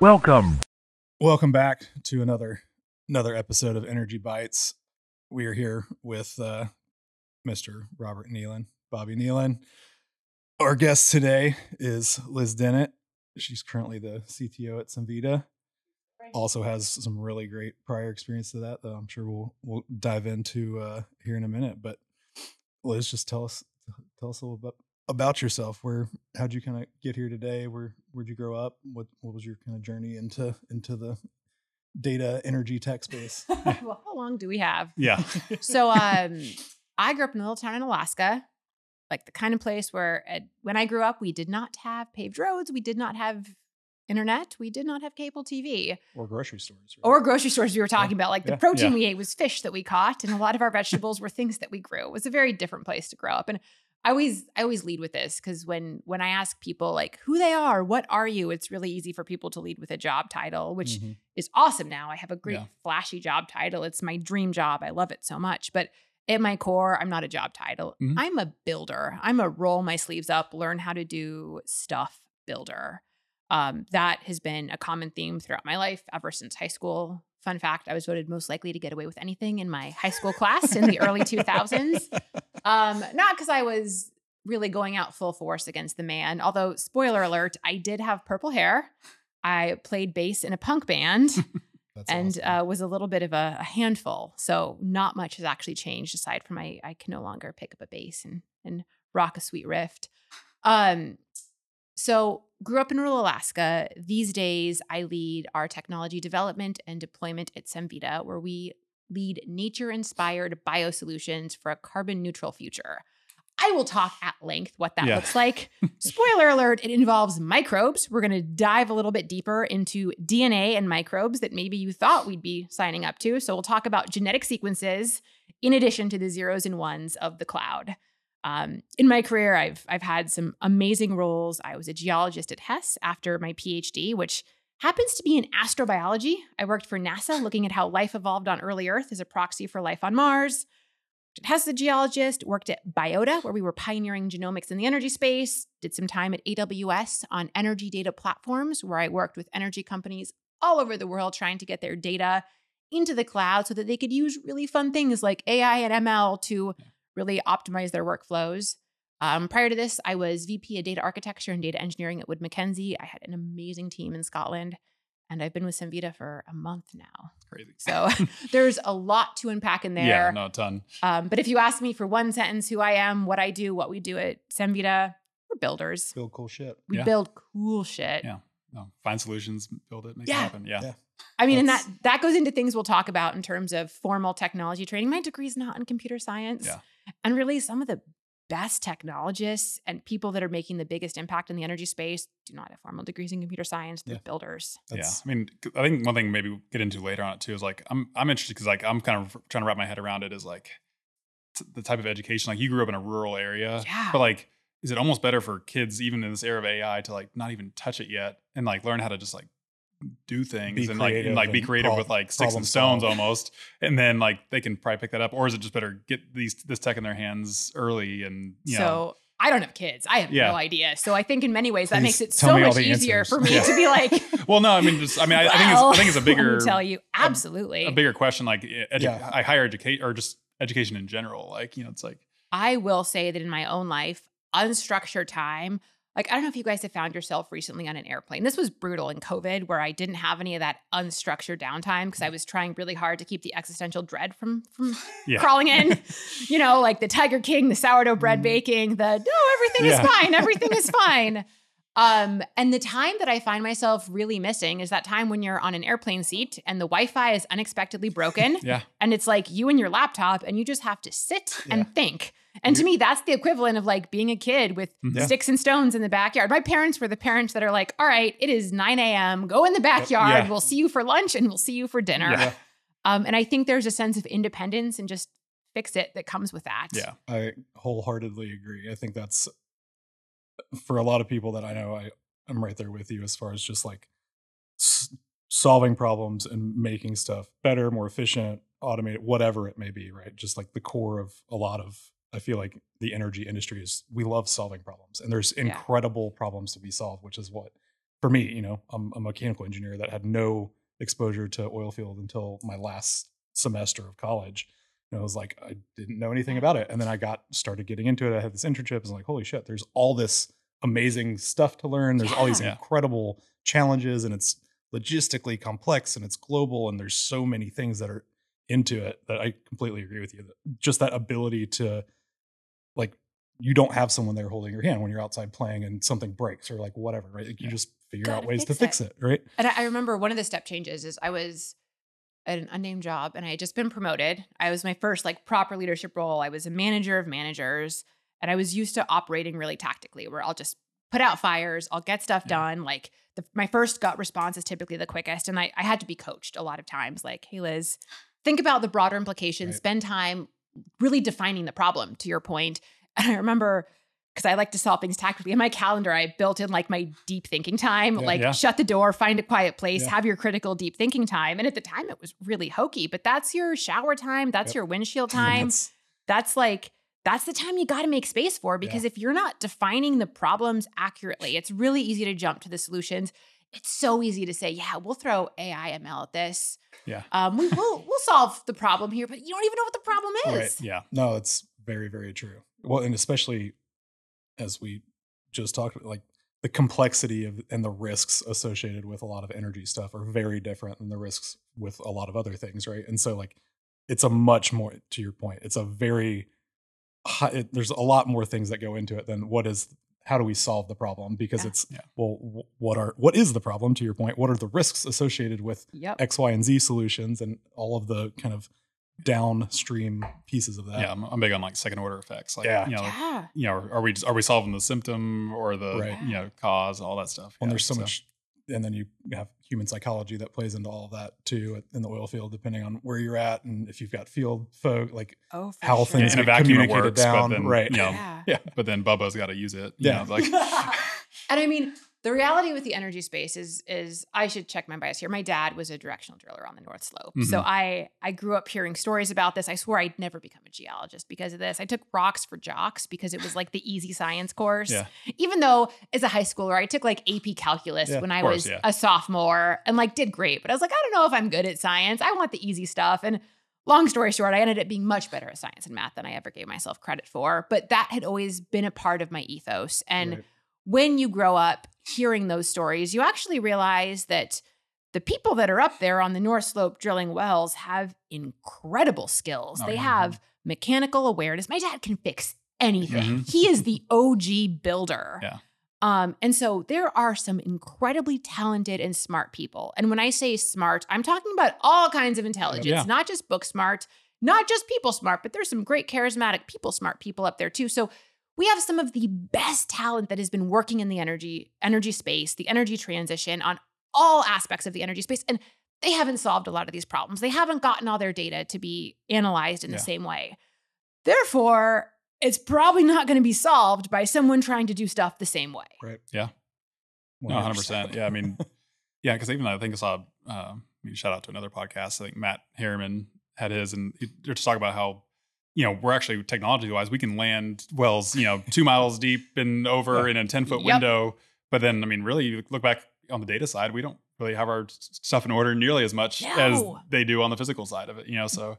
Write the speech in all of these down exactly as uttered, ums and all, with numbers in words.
Welcome. Welcome back to another another episode of Energy Bites. We are here with uh, Mister Robert Nealon, Bobby Nealon. Our guest today is Liz Dennett. She's currently the C T O at Cemvita. Also has some really great prior experience to that that I'm sure we'll we'll dive into uh, here in a minute. But Liz, just tell us tell us a little bit about yourself. Where how'd you kind of get here today? Where where'd you grow up? What what was your kind of journey into into the data energy tech space? Well, how long do we have? Yeah. So um, I grew up in a little town in Alaska, like the kind of place where at, when I grew up, we did not have paved roads. We did not have internet. We did not have cable T V. Or grocery stores. Right? Or grocery stores we were talking yeah. about. Like the yeah. protein yeah. we ate was fish that we caught. And a lot of our vegetables were things that we grew. It was a very different place to grow up. And I always, I always lead with this because when, when I ask people like who they are, what are you, it's really easy for people to lead with a job title, which mm-hmm. is awesome now. I have a great yeah. flashy job title. It's my dream job. I love it so much. But at my core, I'm not a job title. Mm-hmm. I'm a builder. I'm a roll my sleeves up, learn how to do stuff builder. Um, that has been a common theme throughout my life ever since high school. Fun fact, I was voted most likely to get away with anything in my high school class in the early two thousands. Um, not because I was really going out full force against the man, although spoiler alert, I did have purple hair. I played bass in a punk band. That's and awesome. uh, was a little bit of a, a handful. So not much has actually changed aside from I, I can no longer pick up a bass and, and rock a sweet riff. Um, so grew up in rural Alaska. These days, I lead our technology development and deployment at Cemvita, where we lead nature-inspired biosolutions for a carbon-neutral future. I will talk at length what that yeah. looks like. Spoiler alert, it involves microbes. We're going to dive a little bit deeper into D N A and microbes that maybe you thought we'd be signing up to. So we'll talk about genetic sequences in addition to the zeros and ones of the cloud. Um, in my career, I've I've had some amazing roles. I was a geologist at Hess after my PhD, which happens to be in astrobiology. I worked for NASA looking at how life evolved on early Earth as a proxy for life on Mars. As a geologist, worked at Biota, where we were pioneering genomics in the energy space, did some time at A W S on energy data platforms, where I worked with energy companies all over the world trying to get their data into the cloud so that they could use really fun things like A I and M L to really optimize their workflows. Um, prior to this, I was V P of Data Architecture and Data Engineering at Wood Mackenzie. I had an amazing team in Scotland. And I've been with Cemvita for a month now. Crazy. So there's a lot to unpack in there. Yeah, not a ton. Um, but if you ask me for one sentence, who I am, what I do, what we do at Cemvita, we're builders. Build cool shit. We yeah. build cool shit. Yeah. No, find solutions, build it, make yeah. it happen. Yeah. yeah. I mean, That's, and that that goes into things we'll talk about in terms of formal technology training. My degree is not in computer science. Yeah. And really some of the best technologists and people that are making the biggest impact in the energy space do not have formal degrees in computer science. They're yeah. builders. That's yeah. I mean, I think one thing maybe we'll get into later on it too is like, I'm, I'm interested because like, I'm kind of trying to wrap my head around it is like t- the type of education, like you grew up in a rural area, yeah. but like, is it almost better for kids, even in this era of A I to like, not even touch it yet and like learn how to just like do things and like, and like be creative with like sticks and stones almost. And then like they can probably pick that up. Or is it just better get these, this tech in their hands early and, you know. So I don't have kids. I have yeah. no idea. So I think in many ways that makes it so much easier answers. for me yeah. to be like, well, no, I mean, just, I mean, I, well, I think it's, I think it's a bigger, tell you absolutely a, a bigger question. Like edu- yeah. I higher educate or just education in general. Like, you know, it's like, I will say that in my own life, unstructured time, like, I don't know if you guys have found yourself recently on an airplane. This was brutal in COVID where I didn't have any of that unstructured downtime because I was trying really hard to keep the existential dread from, from yeah. crawling in, you know, like the Tiger King, the sourdough bread mm. baking, the no, everything yeah. is fine. Everything is fine. Um, and the time that I find myself really missing is that time when you're on an airplane seat and the Wi-Fi is unexpectedly broken yeah. and it's like you and your laptop and you just have to sit yeah. and think. And to me, that's the equivalent of like being a kid with yeah. sticks and stones in the backyard. My parents were the parents that are like, all right, it is nine a.m. Go in the backyard. Yep. Yeah. We'll see you for lunch and we'll see you for dinner. Yeah. Um, and I think there's a sense of independence and just fix it that comes with that. Yeah, I wholeheartedly agree. I think that's for a lot of people that I know, I, I'm right there with you as far as just like s- solving problems and making stuff better, more efficient, automated, whatever it may be, right? Just like the core of a lot of I feel like the energy industry is, we love solving problems and there's incredible yeah. problems to be solved, which is what for me, you know, I'm a mechanical engineer that had no exposure to oil field until my last semester of college. And I was like, I didn't know anything about it. And then I got started getting into it. I had this internship. I was like, holy shit, there's all this amazing stuff to learn. There's yeah. all these yeah. incredible challenges, and it's logistically complex, and it's global, and there's so many things that are into it that I completely agree with you. That just that ability to, like, you don't have someone there holding your hand when you're outside playing and something breaks or like whatever, right? Like you yeah. just figure Gotta out ways fix to fix it. it, right? And I remember one of the step changes is I was at an unnamed job and I had just been promoted. I was my first like proper leadership role. I was a manager of managers, and I was used to operating really tactically, where I'll just put out fires, I'll get stuff yeah. done. Like the, my first gut response is typically the quickest. And I, I had to be coached a lot of times, like, hey, Liz, think about the broader implications, right. spend time really defining the problem, to your point. And I remember, because I like to solve things tactically, in my calendar, I built in like my deep thinking time, yeah, like yeah. shut the door, find a quiet place, yeah. have your critical deep thinking time. And at the time it was really hokey, but that's your shower time. That's yep. your windshield time. that's, that's like, that's the time you got to make space for, because yeah. if you're not defining the problems accurately, it's really easy to jump to the solutions. It's so easy to say, yeah, we'll throw A I M L at this. Yeah. Um, we will, we'll solve the problem here, but you don't even know what the problem is. Right. Yeah. No, it's very, very true. Well, and especially as we just talked about, like the complexity of, and the risks associated with a lot of energy stuff are very different than the risks with a lot of other things. Right. And so like, it's a much more, to your point, it's a very high, it, there's a lot more things that go into it than what is, how do we solve the problem? Because yeah. it's, yeah. well, w- what are, what is the problem, to your point? What are the risks associated with yep. X, Y, and Z solutions and all of the kind of downstream pieces of that. Yeah, I'm, I'm big on like second order effects. Like, yeah. you know, yeah. you know, are, are we just, are we solving the symptom or the right. you know cause, all that stuff. And yeah, there's so, so much, and then you have human psychology that plays into all of that too in the oil field, depending on where you're at and if you've got field folk, like oh, how sure. things yeah, in a vacuum it works, down, but then, right? You know, yeah. yeah, but then Bubba's got to use it. You yeah, know, like. And I mean, the reality with the energy space is, is I should check my bias here. My dad was a directional driller on the North Slope. Mm-hmm. So I, I grew up hearing stories about this. I swore I'd never become a geologist because of this. I took rocks for jocks because it was like the easy science course. Yeah. Even though as a high schooler, I took like A P calculus yeah, when I course, was yeah. a sophomore and like did great. But I was like, I don't know if I'm good at science. I want the easy stuff. And long story short, I ended up being much better at science and math than I ever gave myself credit for. But that had always been a part of my ethos. And right. when you grow up hearing those stories, you actually realize that the people that are up there on the North Slope drilling wells have incredible skills. Oh, they yeah. have mechanical awareness. My dad can fix anything. Yeah. He is the O G builder. Yeah. Um, and so there are some incredibly talented and smart people. And when I say smart, I'm talking about all kinds of intelligence, yeah. not just book smart, not just people smart, but there's some great charismatic people smart people up there too. So we have some of the best talent that has been working in the energy energy space, the energy transition, on all aspects of the energy space. And they haven't solved a lot of these problems. They haven't gotten all their data to be analyzed in yeah. the same way. Therefore, it's probably not going to be solved by someone trying to do stuff the same way. Right. Yeah. one hundred percent. No, one hundred percent. Yeah. I mean, yeah, because even I think I saw, uh, I mean, shout out to another podcast. I think Matt Harriman had his, and they're just talking about how, you know, we're actually technology wise, we can land wells, you know, two miles deep and over yeah. in a ten foot yep. window. But then, I mean, really you look back on the data side, we don't really have our stuff in order nearly as much no. as they do on the physical side of it, you know, so.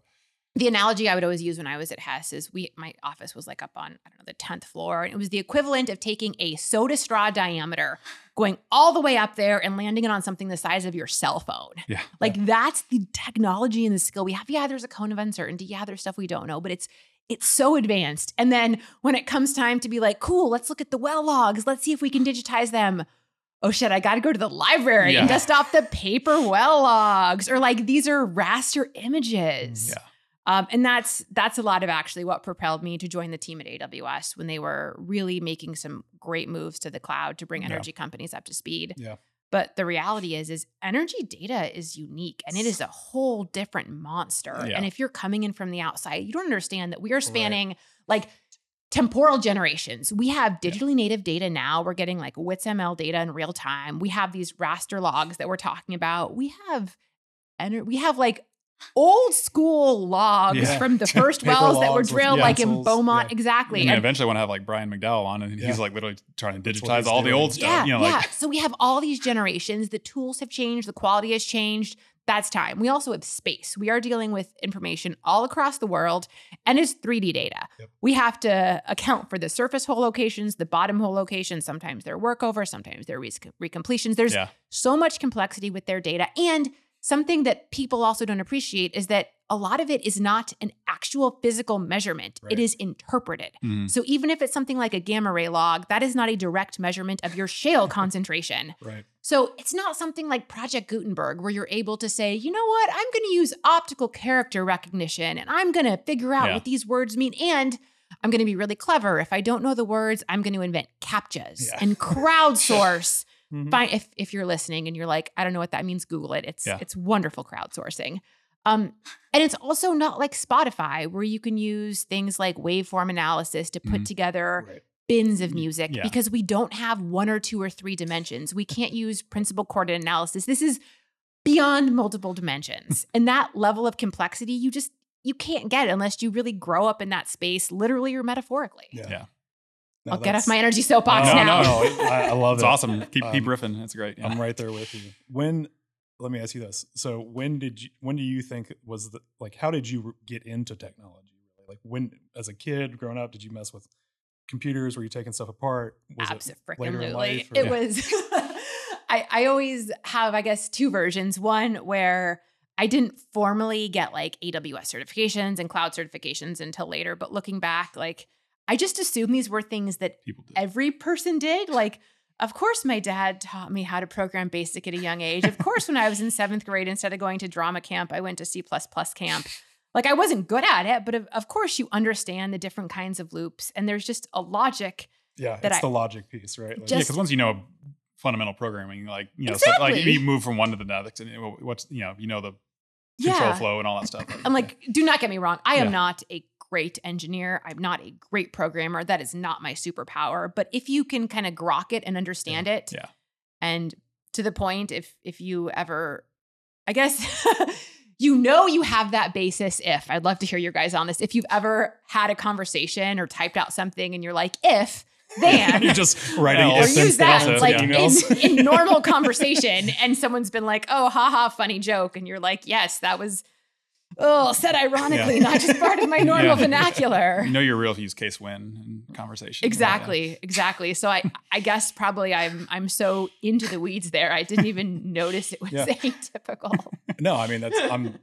The analogy I would always use when I was at Hess is we, my office was like up on, I don't know, the tenth floor. And it was the equivalent of taking a soda straw diameter, going all the way up there and landing it on something the size of your cell phone. Yeah. Like yeah. that's the technology and the skill we have. Yeah, there's a cone of uncertainty. Yeah, there's stuff we don't know, but it's, it's so advanced. And then when it comes time to be like, cool, let's look at the well logs. Let's see if we can digitize them. Oh shit, I got to go to the library yeah. and dust off the paper well logs. Or like, these are raster images. Yeah. Um, and that's that's a lot of actually what propelled me to join the team at A W S when they were really making some great moves to the cloud to bring energy yeah. companies up to speed. Yeah. But the reality is, is energy data is unique and it is a whole different monster. Yeah. And if you're coming in from the outside, you don't understand that we are spanning right. like temporal generations. We have digitally yeah. native data now. We're getting like WITSML data in real time. We have these raster logs that we're talking about. We have, ener- we have like old school logs yeah. from the first wells that were drilled like pencils. in Beaumont. Yeah. Exactly. And, and eventually I want to have like Brian McDowell on and yeah. he's like literally trying to digitize all doing. the old stuff. Yeah. You know, yeah. Like, so we have all these generations. The tools have changed. The quality has changed. That's time. We also have space. We are dealing with information all across the world, and it's three D data. Yep. We have to account for the surface hole locations, the bottom hole locations. Sometimes they're workover, sometimes they're recompletions. There's yeah. so much complexity with their data. And something that people also don't appreciate is that a lot of it is not an actual physical measurement. Right. It is interpreted. Mm-hmm. So even if it's something like a gamma ray log, that is not a direct measurement of your shale concentration. Right. So it's not something like Project Gutenberg where you're able to say, you know what, I'm going to use optical character recognition and I'm going to figure out yeah. what these words mean. And I'm going to be really clever. If I don't know the words, I'm going to invent CAPTCHAs yeah. and crowdsource. Mm-hmm. Fine. If, if you're listening and you're like, I don't know what that means, Google it. It's, yeah. it's wonderful crowdsourcing. Um, and it's also not like Spotify where you can use things like waveform analysis to put mm-hmm. together right. bins of music yeah. because we don't have one or two or three dimensions. We can't use principal coordinate analysis. This is beyond multiple dimensions. And that level of complexity, you just, you can't get unless you really grow up in that space, literally or metaphorically. Yeah. yeah. No, I'll get off my energy soapbox uh, no, now. No, no, I, I love it. It's awesome. Keep, um, keep riffing. It's great. Yeah. I'm right there with you. When, let me ask you this. So when did you, when do you think was the, like, how did you get into technology? Like when, as a kid growing up, did you mess with computers? Were you taking stuff apart? Was Absolutely. It, life, it yeah. was, I, I always have, I guess, two versions. One where I didn't formally get like A W S certifications and cloud certifications until later, but looking back, like, I just assumed these were things that every person did. Like, of course, my dad taught me how to program BASIC at a young age. Of course, when I was in seventh grade, instead of going to drama camp, I went to C plus plus camp. Like, I wasn't good at it, but of, of course, you understand the different kinds of loops. And there's just a logic. Yeah, that it's I, the logic piece, right? Like, just, yeah, because once you know fundamental programming, like, you know, exactly. so, like you move from one to the next, and what's, you know, you know the yeah. control flow and all that stuff. Like, I'm like, yeah. do not get me wrong. I yeah. am not a great engineer. I'm not a great programmer. That is not my superpower. But if you can kind of grok it and understand yeah. it, yeah. and to the point, if if you ever, I guess, you know you have that basis if, I'd love to hear your guys on this, if you've ever had a conversation or typed out something and you're like, if, then. You're just writing or use that also, like yeah. in, in normal conversation and someone's been like, oh, haha, funny joke. And you're like, yes, that was Oh, said ironically, yeah. not just part of my normal yeah. vernacular. You know your real use case when in conversation. Exactly, right? exactly. So I, I guess probably I'm, I'm so into the weeds there. I didn't even notice it was yeah. atypical. No, I mean that's I'm.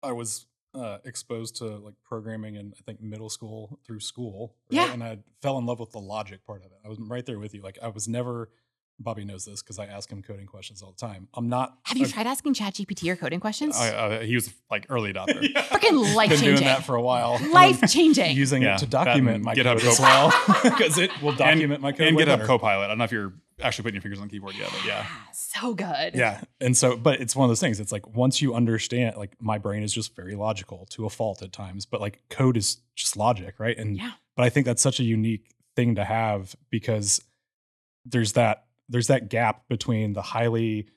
I was uh, exposed to like programming in I think middle school through school, right? yeah, and I fell in love with the logic part of it. I was right there with you. Like I was never. Bobby knows this because I ask him coding questions all the time. I'm not. Have you a, tried asking ChatGPT your coding questions? I, uh, he was like early adopter. yeah. Freaking life changing. Been doing that for a while. Life changing. Using yeah, it to document my GitHub code as well because it will document and, my code. And GitHub better. Copilot. I don't know if you're actually putting your fingers on the keyboard yet, but yeah. So good. Yeah, and so, but it's one of those things. It's like once you understand, like my brain is just very logical to a fault at times, but like code is just logic, right? And yeah. but I think that's such a unique thing to have because there's that. There's that gap between the highly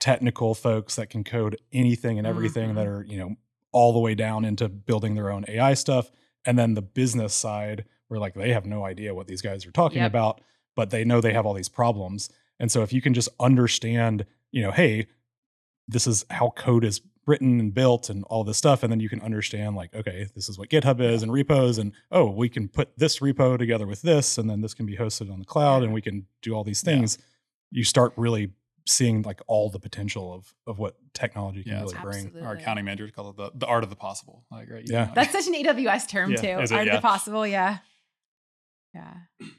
technical folks that can code anything and everything mm-hmm. that are, you know, all the way down into building their own A I stuff. And then the business side where like, they have no idea what these guys are talking yep. about, but they know they have all these problems. And so if you can just understand, you know, hey, this is how code is written and built and all this stuff. And then you can understand like, okay, this is what GitHub is and repos and, oh, we can put this repo together with this. And then this can be hosted on the cloud and we can do all these things. Yeah. You start really seeing like all the potential of of what technology can yeah, really absolutely. Bring. Our accounting managers call it the, the art of the possible. Like, right? You yeah. know, that's like, such an A W S term yeah. too. It, art yeah. of the possible. Yeah. Yeah.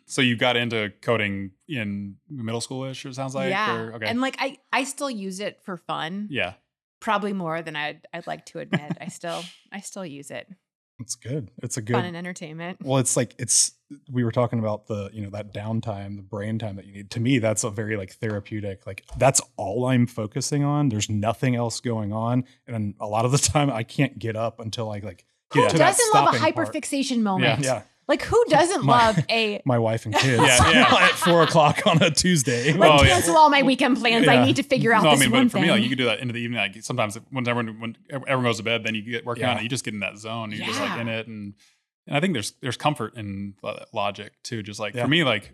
So you got into coding in middle school-ish, it sounds like. Yeah. Or, okay. And like, I, I still use it for fun. Yeah. Probably more than I'd, I'd like to admit. I still, I still use it. It's good. It's a good fun and entertainment. Well, it's like, it's, we were talking about the, you know, that downtime, the brain time that you need. To me, that's a very like therapeutic, like that's all I'm focusing on. There's nothing else going on. And a lot of the time I can't get up until I like, get who doesn't love a hyperfixation moment? Yeah. yeah. Like, who doesn't my, love a... My wife and kids. yeah, yeah. At four o'clock on a Tuesday. Like, oh, cancel yeah. all my weekend plans. Yeah. I need to figure out no, this I mean, one but for thing. Me, like, you can do that into the evening. Like, sometimes when everyone, when everyone goes to bed, then you get working yeah. on it. You just get in that zone. You're yeah. just, like, in it. And and I think there's there's comfort in logic, too. Just, like, yeah. for me, like,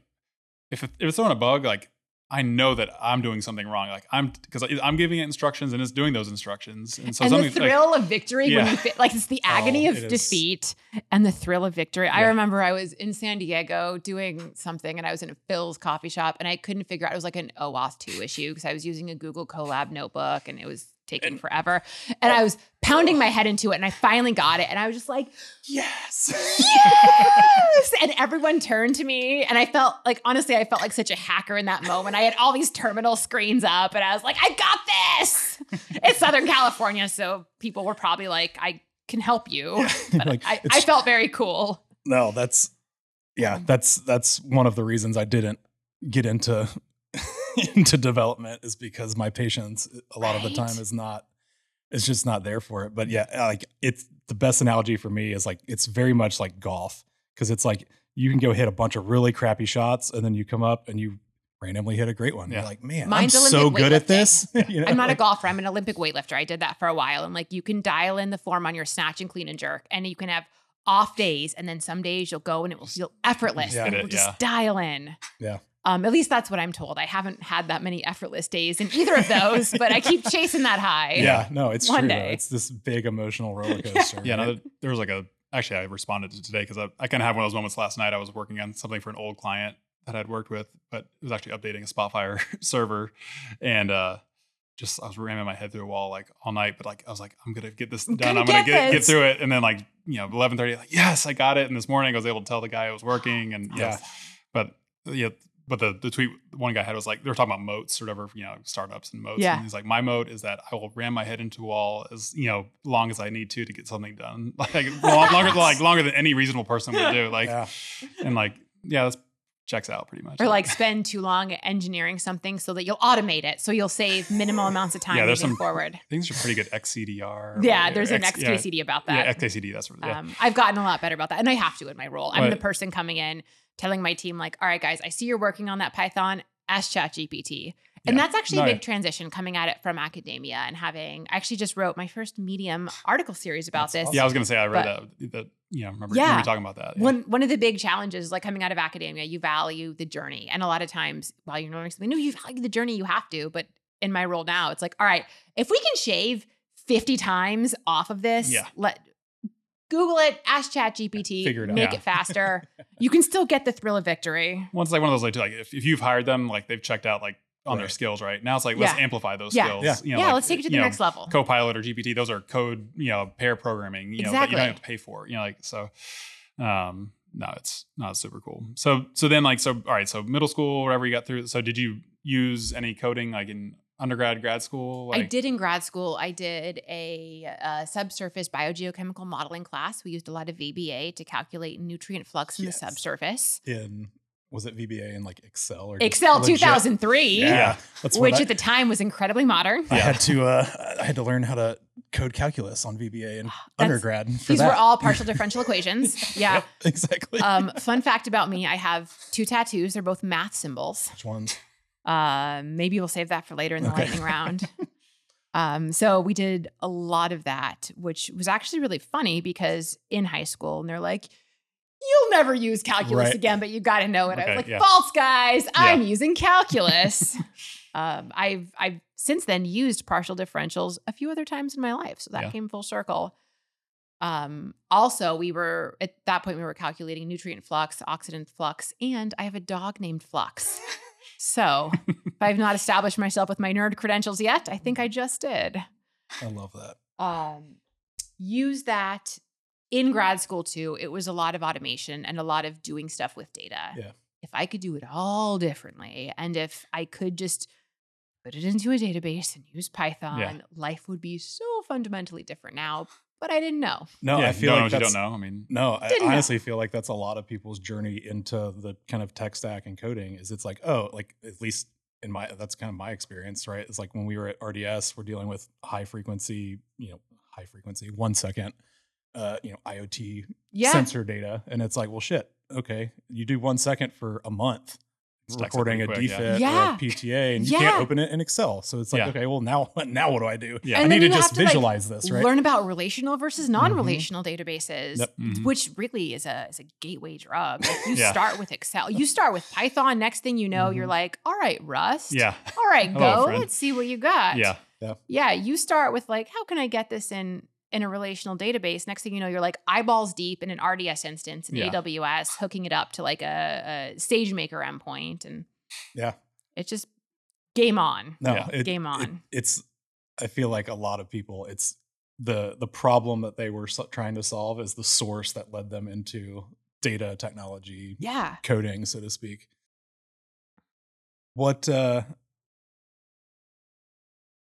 if, if it's throwing a bug, like, I know that I'm doing something wrong. Like I'm, because I'm giving it instructions and it's doing those instructions. And so and the thrill like, of victory, yeah. when you fit, like it's the agony oh, of defeat is. And the thrill of victory. Yeah. I remember I was in San Diego doing something and I was in a Phil's coffee shop and I couldn't figure out, it was like an O auth two issue because I was using a Google Colab notebook and it was taking and, forever. And oh, I was pounding my head into it and I finally got it. And I was just like, yes, yes. And everyone turned to me. And I felt like, honestly, I felt like such a hacker in that moment. I had all these terminal screens up and I was like, I got this. It's Southern California. So people were probably like, I can help you. But like, I, I felt very cool. No, that's, yeah, that's, that's one of the reasons I didn't get into into development is because my patience a lot right. of the time is not, it's just not there for it. But yeah, like it's the best analogy for me is like, it's very much like golf. Cause it's like, you can go hit a bunch of really crappy shots and then you come up and you randomly hit a great one. Yeah. You're like, man, Mine's I'm Olympic so good at this. You know? I'm not a golfer. I'm an Olympic weightlifter. I did that for a while. And like, you can dial in the form on your snatch and clean and jerk and you can have off days. And then some days you'll go and it will feel effortless yeah, and it will just yeah. dial in. Yeah. Um, at least that's what I'm told. I haven't had that many effortless days in either of those, but I keep chasing that high. Yeah, no, it's One true. Day. It's this big emotional roller coaster. yeah, no, there was like a, actually I responded to today because I, I kind of had one of those moments last night. I was working on something for an old client that I'd worked with, but it was actually updating a Spotfire server. And uh, just, I was ramming my head through a wall like all night, but like, I was like, I'm going to get this done. I'm going to get, get through it. And then like, you know, eleven thirty, like, yes, I got it. And this morning I was able to tell the guy it was working and yeah, but yeah. But the, the tweet one guy had was like, they were talking about moats or whatever, you know, startups and moats. Yeah. And he's like, my moat is that I will ram my head into a wall as, you know, long as I need to, to get something done. Like longer, like longer than any reasonable person would do. Like, yeah. and like, yeah, that's checks out pretty much. Or like, like spend too long engineering something so that you'll automate it. So you'll save minimal amounts of time yeah, there's moving some, forward. Things are pretty good. X C D R. Yeah, right, there's an X, X K C D yeah, about that. Yeah, X K C D, that's what yeah. um, I've gotten a lot better about that. And I have to in my role. I'm but, the person coming in telling my team like, all right, guys, I see you're working on that Python, ask ChatGPT. And yeah. that's actually no, a big yeah. transition coming at it from academia and having, I actually just wrote my first Medium article series about that's this. Awesome. Yeah, I was going to say, I read but, that, that, you know, remember, yeah. remember talking about that. Yeah. One one of the big challenges is like coming out of academia, you value the journey. And a lot of times while you're learning something new, you value the journey, you have to. But in my role now, it's like, all right, if we can shave fifty times off of this, yeah. let Google it, ask ChatGPT, figure it out. Make yeah. it faster. You can still get the thrill of victory. Well, it's like one of those, like, like if, if you've hired them, like they've checked out like on right. their skills, right? Now it's like, yeah. let's amplify those yeah. skills. Yeah, you know, yeah like, let's take it to the know, next level. Copilot or G P T, those are code, you know, pair programming, you exactly. know, that you don't have to pay for. You know, like, so, um, no, it's not super cool. So, so then like, so, all right, so middle school, whatever you got through. So did you use any coding like in undergrad, grad school? Like- I did in grad school. I did a, a subsurface biogeochemical modeling class. We used a lot of V B A to calculate nutrient flux in yes. the subsurface. In was it V B A in like Excel or Excel two thousand three? Yeah, that's which I, at the time was incredibly modern. I yeah. had to uh, I had to learn how to code calculus on V B A in that's, undergrad. For these that. Were all partial differential equations. Yeah, yep, exactly. Um, fun fact about me: I have two tattoos. They're both math symbols. Which ones? Uh, maybe we'll save that for later in the okay. lightning round. Um, so we did a lot of that, which was actually really funny because in high school, and they're like, you'll never use calculus right. again, but you got to know it. Okay, I was like, yeah. false, guys. Yeah. I'm using calculus. um, I've I've since then used partial differentials a few other times in my life. So that yeah. came full circle. Um, also, we were, at that point, we were calculating nutrient flux, oxidant flux, and I have a dog named Flux. So if I've not established myself with my nerd credentials yet, I think I just did. I love that. Um, use that in grad school too. It was a lot of automation and a lot of doing stuff with data. Yeah. If I could do it all differently and if I could just put it into a database and use Python, yeah. life would be so fundamentally different now. But I didn't know. No, yeah, I feel no, like you don't know. I mean, no, I honestly know. Feel like that's a lot of people's journey into the kind of tech stack and coding is it's like, oh, like at least in my, that's kind of my experience, right? It's like when we were at R D S, we're dealing with high frequency, you know, high frequency, one second uh, you know, IoT yeah. sensor data. And it's like, well, shit. Okay. You do one second for a month. Recording a quick, D F I T yeah. or a P T A, and you yeah. can't open it in Excel. So it's like, yeah. okay, well, now, now what do I do? Yeah. I need to just visualize to, like, this, right? Learn about relational versus non-relational mm-hmm. databases, yep. mm-hmm. which really is a, is a gateway drug. Like you yeah. start with Excel. You start with Python. Next thing you know, mm-hmm. you're like, all right, Rust. Yeah. All right, Go. Friend. Let's see what you got. Yeah. yeah. Yeah. You start with like, how can I get this in, in a relational database? Next thing you know, you're like eyeballs deep in an R D S instance in yeah. A W S, hooking it up to like a, a SageMaker endpoint. And yeah, it's just game on. No, yeah. it, game on. It, it's, I feel like a lot of people, it's the, the problem that they were trying to solve is the source that led them into data technology, yeah. coding, so to speak. What, uh,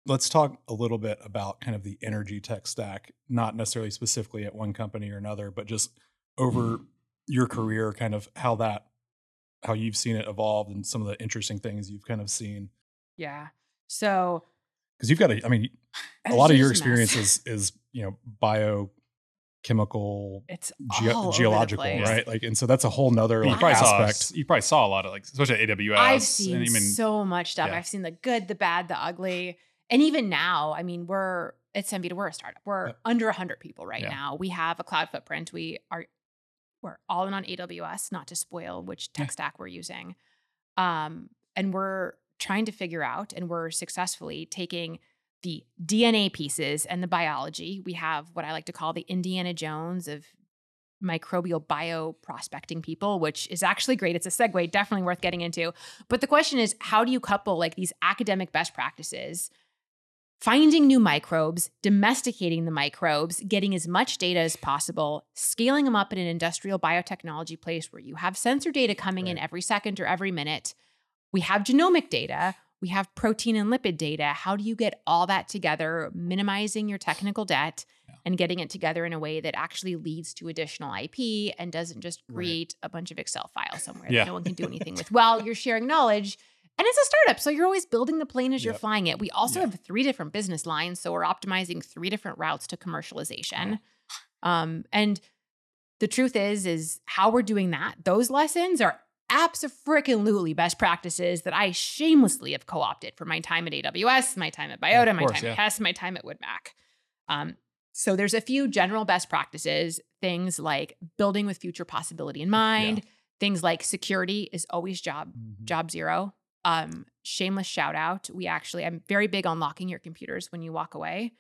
Let's talk a little bit about kind of the energy tech stack, not necessarily specifically at one company or another, but just over your career, kind of how that, how you've seen it evolve and some of the interesting things you've kind of seen. Yeah. So. Because you've got a, I mean, a lot of your experience is, is, you know, biochemical, it's ge- geological, right? Like, and so that's a whole nother like, probably aspect. Saw, you probably saw a lot of like, especially at A W S. I've seen and even, so much stuff. Yeah. I've seen the good, the bad, the ugly. And even now, I mean, we're at Cemvita, we're a startup. We're yep. under one hundred people right yeah. now. We have a cloud footprint. We are we're all in on A W S, not to spoil which tech yeah. stack we're using. Um, and we're trying to figure out, and we're successfully taking the D N A pieces and the biology. We have what I like to call the Indiana Jones of microbial bio prospecting people, which is actually great. It's a segue, definitely worth getting into. But the question is, how do you couple like these academic best practices, finding new microbes, domesticating the microbes, getting as much data as possible, scaling them up in an industrial biotechnology place where you have sensor data coming right. in every second or every minute. We have genomic data. We have protein and lipid data. How do you get all that together, minimizing your technical debt yeah. and getting it together in a way that actually leads to additional I P and doesn't just create right. a bunch of Excel files somewhere yeah. that no one can do anything with? Well, you're sharing knowledge. And it's a startup, so you're always building the plane as yep. you're flying it. We also yep. have three different business lines, so we're optimizing three different routes to commercialization. Yep. Um, and the truth is, is how we're doing that, those lessons are abso-freaking-lutely best practices that I shamelessly have co-opted for my time at A W S, my time at Biota, yeah, my course, time yeah. at Hess, my time at Wood Mac. Um, so there's a few general best practices, things like building with future possibility in mind, yeah. things like security is always job mm-hmm. job zero. Um, shameless shout out. We actually, I'm very big on locking your computers when you walk away.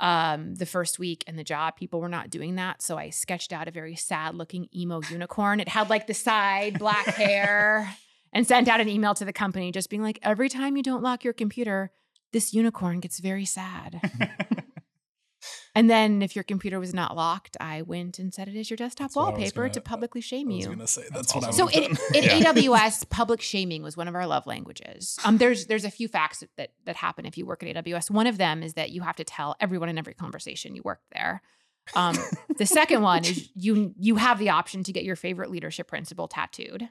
Um, the first week in the job, people were not doing that. So I sketched out a very sad looking emo unicorn. It had like the side black hair and sent out an email to the company just being like, every time you don't lock your computer, this unicorn gets very sad. And then if your computer was not locked, I went and set it as your desktop that's wallpaper gonna, to publicly shame you. I was going to say, that's, that's what awesome. I was going to So in, in yeah. A W S, public shaming was one of our love languages. Um, there's there's a few facts that, that happen if you work at A W S. One of them is that you have to tell everyone in every conversation you worked there. Um, the second one is you you have the option to get your favorite leadership principle tattooed.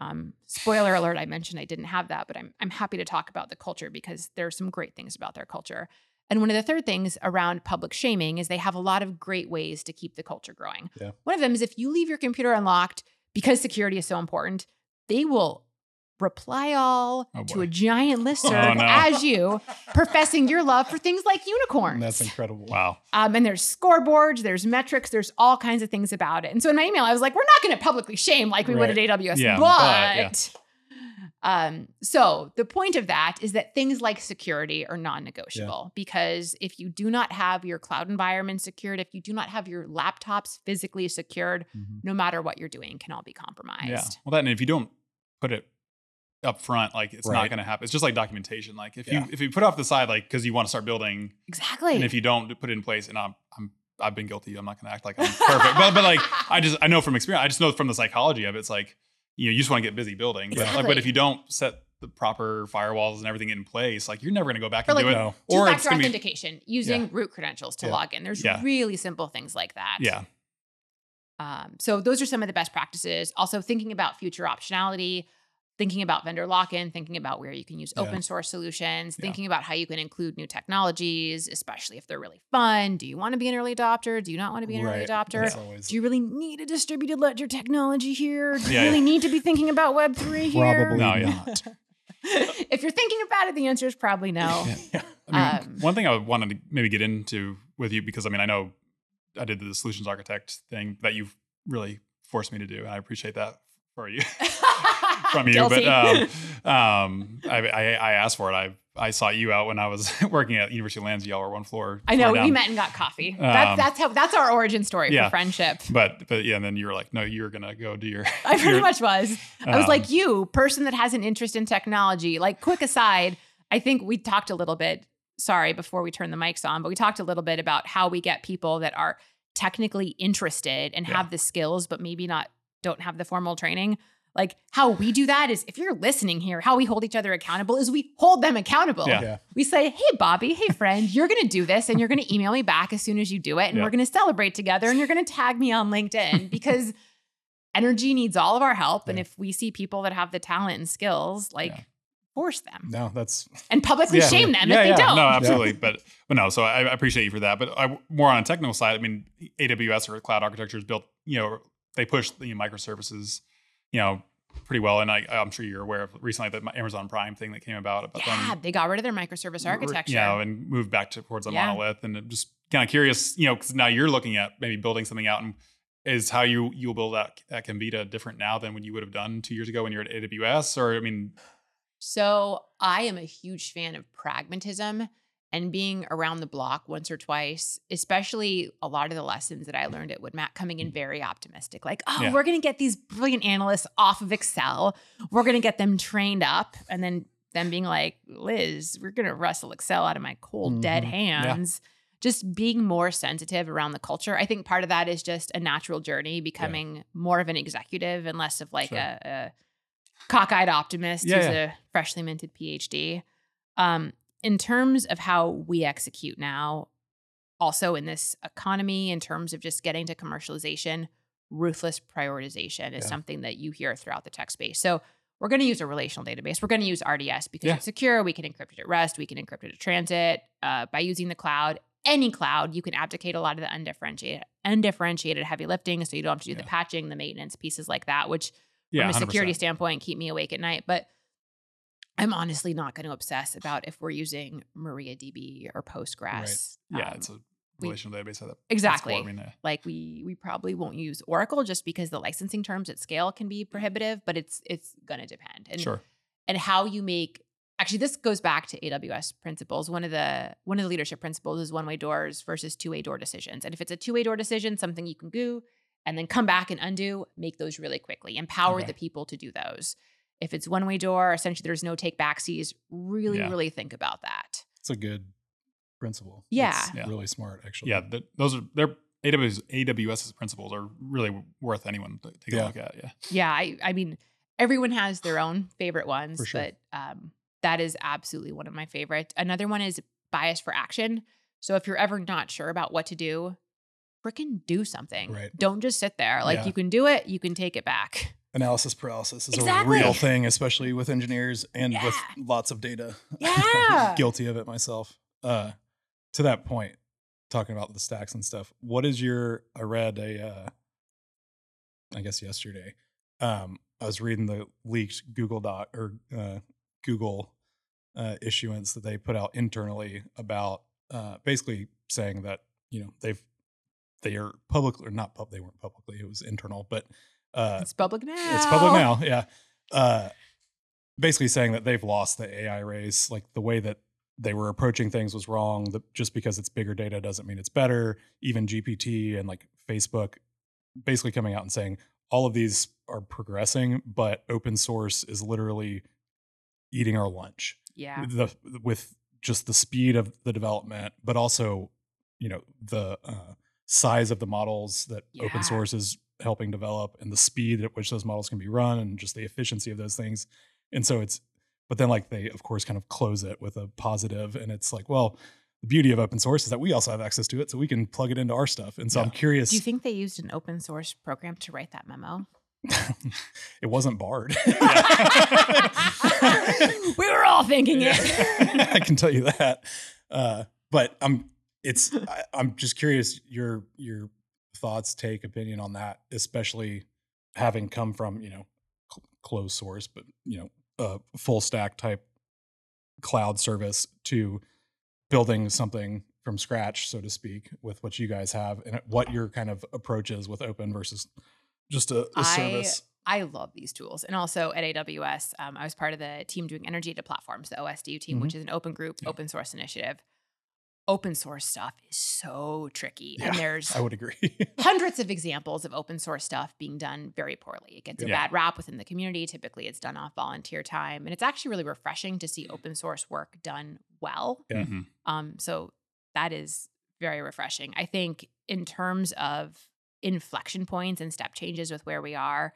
Um, spoiler alert, I mentioned I didn't have that, but I'm I'm happy to talk about the culture because there are some great things about their culture. And one of the third things around public shaming is they have a lot of great ways to keep the culture growing. Yeah. One of them is if you leave your computer unlocked because security is so important, they will reply all oh to a giant listserv oh, no. as you, professing your love for things like unicorns. That's incredible. Wow. Um, and there's scoreboards, there's metrics, there's all kinds of things about it. And so in my email, I was like, we're not going to publicly shame like we right. would at A W S, yeah, but... but yeah. Um, so the point of that is that things like security are non-negotiable yeah. because if you do not have your cloud environment secured, if you do not have your laptops physically secured, mm-hmm. no matter what you're doing can all be compromised. Yeah. Well, that, and if you don't put it up front, like it's right. not going to happen. It's just like documentation. Like if yeah. you, if you put it off the side, like, cause you want to start building. Exactly. And if you don't put it in place, and I'm, I'm, I've been guilty. I'm not going to act like I'm perfect, but, but like, I just, I know from experience, I just know from the psychology of it, it's like, you know, you just want to get busy building, but, exactly. like, but if you don't set the proper firewalls and everything in place, like you're never going to go back or and like, do it. No. Or two-factor authentication be, using yeah. root credentials to yeah. log in. There's yeah. really simple things like that. Yeah. Um, so those are some of the best practices. Also thinking about future optionality. thinking about vendor lock-in, thinking about where you can use yeah. open source solutions, thinking yeah. about how you can include new technologies, especially if they're really fun. Do you want to be an early adopter? Do you not want to be an right. early adopter? Always... Do you really need a distributed ledger technology here? Do you yeah, really yeah. need to be thinking about Web three here? Probably no, not. If you're thinking about it, the answer is probably no. yeah. I mean, um, one thing I wanted to maybe get into with you, because I mean, I know I did the solutions architect thing that you've really forced me to do, and I appreciate that for you. From you, guilty. But um, um, I, I, I asked for it. I I sought you out when I was working at University of Lansdale, or one floor. I know we down. met and got coffee. Um, that's that's how that's our origin story yeah. for friendship. But but yeah, and then you were like, no, you're gonna go do your. I pretty your, much was. I was um, like, you person that has an interest in technology. Like, quick aside, I think we talked a little bit. Sorry, before we turn the mics on, but we talked a little bit about how we get people that are technically interested and yeah. have the skills, but maybe not don't have the formal training. Like, how we do that is, if you're listening here, how we hold each other accountable is we hold them accountable. Yeah. Yeah. We say, hey, Bobby, hey, friend, you're going to do this, and you're going to email me back as soon as you do it. And yeah. we're going to celebrate together, and you're going to tag me on LinkedIn, because energy needs all of our help. Yeah. And if we see people that have the talent and skills, like yeah. force them. No, that's. And publicly yeah. shame them yeah, if yeah. they don't. No, absolutely. Yeah. But, but no, so I, I appreciate you for that. But I, more on a technical side, I mean, A W S or cloud architecture is built, you know, they push the you know, microservices. You know, pretty well. And I, I'm sure you're aware of recently that Amazon Prime thing that came about. about yeah, them, they got rid of their microservice architecture. Yeah, you know, and moved back to, towards a yeah. monolith. And I'm just kind of curious, you know, because now you're looking at maybe building something out, and is how you you'll build that at Cemvita different now than when you would have done two years ago when you're at A W S? Or, I mean. So I am a huge fan of pragmatism and being around the block once or twice, especially a lot of the lessons that I learned at Wood Mac, coming in very optimistic, like, oh, yeah. we're going to get these brilliant analysts off of Excel. We're going to get them trained up. And then them being like, Liz, we're going to wrestle Excel out of my cold, mm-hmm. dead hands. Yeah. Just being more sensitive around the culture. I think part of that is just a natural journey, becoming yeah. more of an executive and less of like sure. a, a cockeyed optimist yeah, who's yeah. a freshly minted PhD. Um, In terms of how we execute now, also in this economy, in terms of just getting to commercialization, ruthless prioritization is yeah. something that you hear throughout the tech space. So we're going to use a relational database. We're going to use R D S because yeah. it's secure. We can encrypt it at rest. We can encrypt it at transit. Uh, by using the cloud, any cloud, you can abdicate a lot of the undifferentiated, undifferentiated heavy lifting. So you don't have to do yeah. the patching, the maintenance pieces like that, which yeah, from a one hundred percent security standpoint, keep me awake at night. But I'm honestly not going to obsess about if we're using MariaDB or Postgres. Right. Yeah, um, it's a relational we, database. That, exactly. That's I mean, uh, like we we probably won't use Oracle just because the licensing terms at scale can be prohibitive, but it's it's going to depend. And, sure. And how you make – actually, this goes back to A W S principles. One of the one of the leadership principles is one-way doors versus two-way door decisions. And if it's a two-way door decision, something you can do and then come back and undo, make those really quickly. Empower okay. the people to do those. If it's one-way door, essentially there's no take-backsies. Really, yeah. really think about that. It's a good principle. Yeah. It's yeah. really smart, actually. Yeah, th- those are their A W S, AWS's principles are really worth anyone to take yeah. a look at. Yeah, yeah. I, I mean, everyone has their own favorite ones, for sure. but um, that is absolutely one of my favorites. Another one is bias for action. So if you're ever not sure about what to do, freaking do something. Right. Don't just sit there. Like yeah. you can do it, you can take it back. Analysis paralysis is exactly. a real thing, especially with engineers and yeah. with lots of data. Yeah. Guilty of it myself. Uh, to that point, talking about the stacks and stuff, what is your, I read a, uh, I guess yesterday, um, I was reading the leaked Google Doc or uh, Google uh, issuance that they put out internally about uh, basically saying that, you know, they've, they are publicly, or not public, they weren't publicly, it was internal, but Uh, it's public now. It's public now. Yeah. Uh, basically saying that they've lost the A I race. Like the way that they were approaching things was wrong. The, just because it's bigger data doesn't mean it's better. Even G P T and like Facebook basically coming out and saying all of these are progressing, but open source is literally eating our lunch. Yeah. The, with just the speed of the development, but also, you know, the uh, size of the models that yeah. open source is helping develop and the speed at which those models can be run and just the efficiency of those things. And so it's, but then like they of course kind of close it with a positive, and it's like, well, the beauty of open source is that we also have access to it, so we can plug it into our stuff. And so yeah. I'm curious. Do you think they used an open source program to write that memo? It wasn't barred. We were all thinking yeah. it. I can tell you that. Uh, but I'm it's I, I'm just curious your your thoughts, take, opinion on that, especially having come from, you know, cl- closed source, but, you know, a full stack type cloud service to building something from scratch, so to speak, with what you guys have and what your kind of approach is with open versus just a, a service. I love these tools. And also at A W S, um, I was part of the team doing energy to platforms, the O S D U team, mm-hmm. which is an open group, yeah. open source initiative. Open source stuff is so tricky. Yeah, and there's I would agree. hundreds of examples of open source stuff being done very poorly. It gets yeah. a bad rap within the community. Typically it's done off volunteer time. And it's actually really refreshing to see open source work done well. Yeah. Mm-hmm. Um, so that is very refreshing. I think in terms of inflection points and step changes with where we are,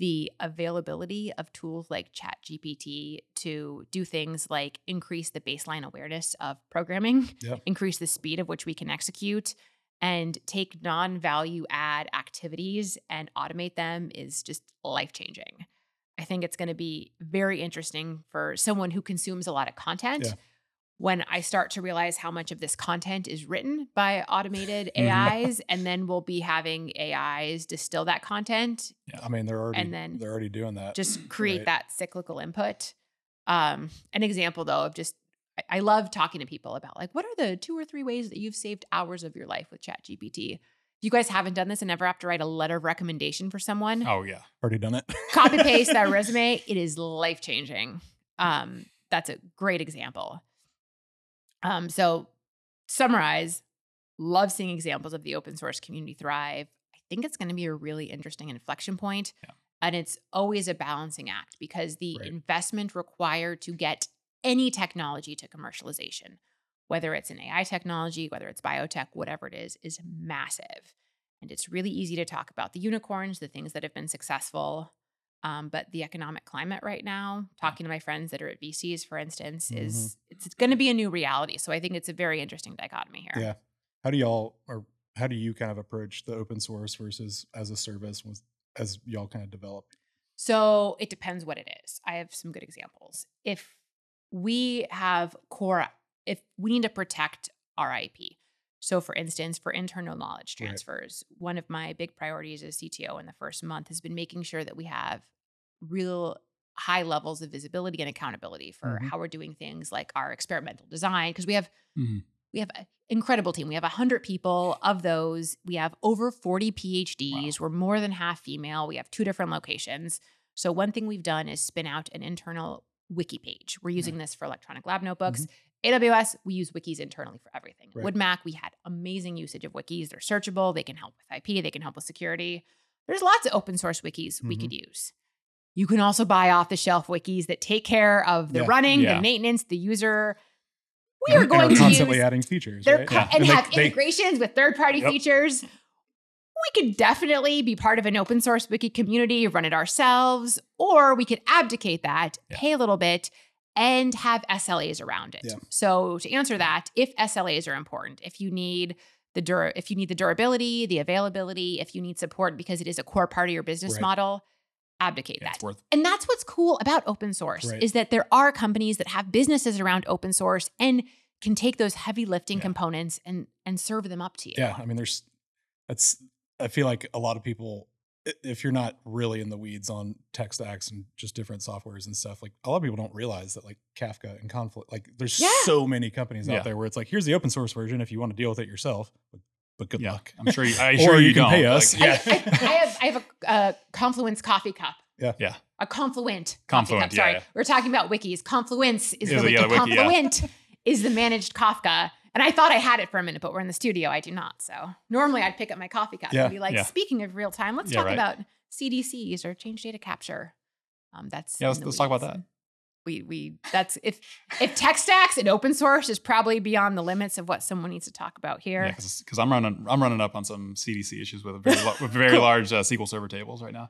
the availability of tools like ChatGPT to do things like increase the baseline awareness of programming, yeah. increase the speed of which we can execute, and take non-value add activities and automate them is just life-changing. I think it's going to be very interesting for someone who consumes a lot of content. Yeah. When I start to realize how much of this content is written by automated A Is, and then we'll be having A Is distill that content. Yeah, I mean, they're already and then they're already doing that. Just create right? that cyclical input. Um, an example, though, of just I, I love talking to people about like, what are the two or three ways that you've saved hours of your life with ChatGPT? You guys haven't done this and never have to write a letter of recommendation for someone. Oh yeah, already done it. Copy paste that resume. It is life changing. Um, that's a great example. Um, so summarize, love seeing examples of the open source community thrive. I think it's going to be a really interesting inflection point. Yeah. And it's always a balancing act because the right. investment required to get any technology to commercialization, whether it's an A I technology, whether it's biotech, whatever it is, is massive. And it's really easy to talk about the unicorns, the things that have been successful. Um, but the economic climate right now, talking to my friends that are at V Cs, for instance, mm-hmm. is it's going to be a new reality. So I think it's a very interesting dichotomy here. Yeah. How do y'all, or how do you kind of approach the open source versus as a service as y'all kind of develop? So it depends what it is. I have some good examples. If we have core, if we need to protect our I P. So for instance, for internal knowledge transfers, right. one of my big priorities as C T O in the first month has been making sure that we have real high levels of visibility and accountability for mm-hmm. how we're doing things like our experimental design. Because we have mm-hmm. we have an incredible team. We have one hundred people. Of those, we have over forty PhDs. Wow. We're more than half female. We have two different locations. So one thing we've done is spin out an internal wiki page. We're using right. this for electronic lab notebooks. Mm-hmm. A W S, we use wikis internally for everything. Right. WoodMac, we had amazing usage of wikis. They're searchable. They can help with I P. They can help with security. There's lots of open source wikis mm-hmm. we could use. You can also buy off-the-shelf wikis that take care of the yeah. running, yeah. the maintenance, the user. We and, are going to constantly use, adding features, right? co- yeah. and, and have they, integrations they, with third-party yep. features. We could definitely be part of an open source wiki community, run it ourselves, or we could abdicate that, yeah. pay a little bit, and have S L As around it. Yeah. So to answer that, if S L As are important, if you need the dura- if you need the durability, the availability, if you need support because it is a core part of your business right. model, abdicate yeah, that. Worth- and that's what's cool about open source right. is that there are companies that have businesses around open source and can take those heavy lifting yeah. components and and serve them up to you. Yeah, I mean there's that's I feel like a lot of people, if you're not really in the weeds on tech stacks and just different softwares and stuff, like a lot of people don't realize that like Kafka and Confluent, like there's yeah. so many companies yeah. out there where it's like, here's the open source version if you want to deal with it yourself, but, but good yeah. luck. I'm sure you, I sure you, you can don't. Pay us. Like, yeah. I, I, I have, I have a uh, Confluence coffee cup. Yeah. Yeah. A Confluent. Confluent. Coffee cup. Sorry. Yeah, yeah. We're talking about wikis. Confluence is it the wiki. wiki Confluent yeah. is the managed Kafka. And I thought I had it for a minute, but we're in the studio. I do not. So normally I'd pick up my coffee cup yeah. and be like, yeah. speaking of real time, let's yeah, talk right. about C D Cs or change data capture. Um, that's yeah. Let's, let's talk about that. We we that's if if tech stacks and open source is probably beyond the limits of what someone needs to talk about here. Because yeah, I'm running I'm running up on some C D C issues with a very lo- with very large uh, S Q L Server tables right now.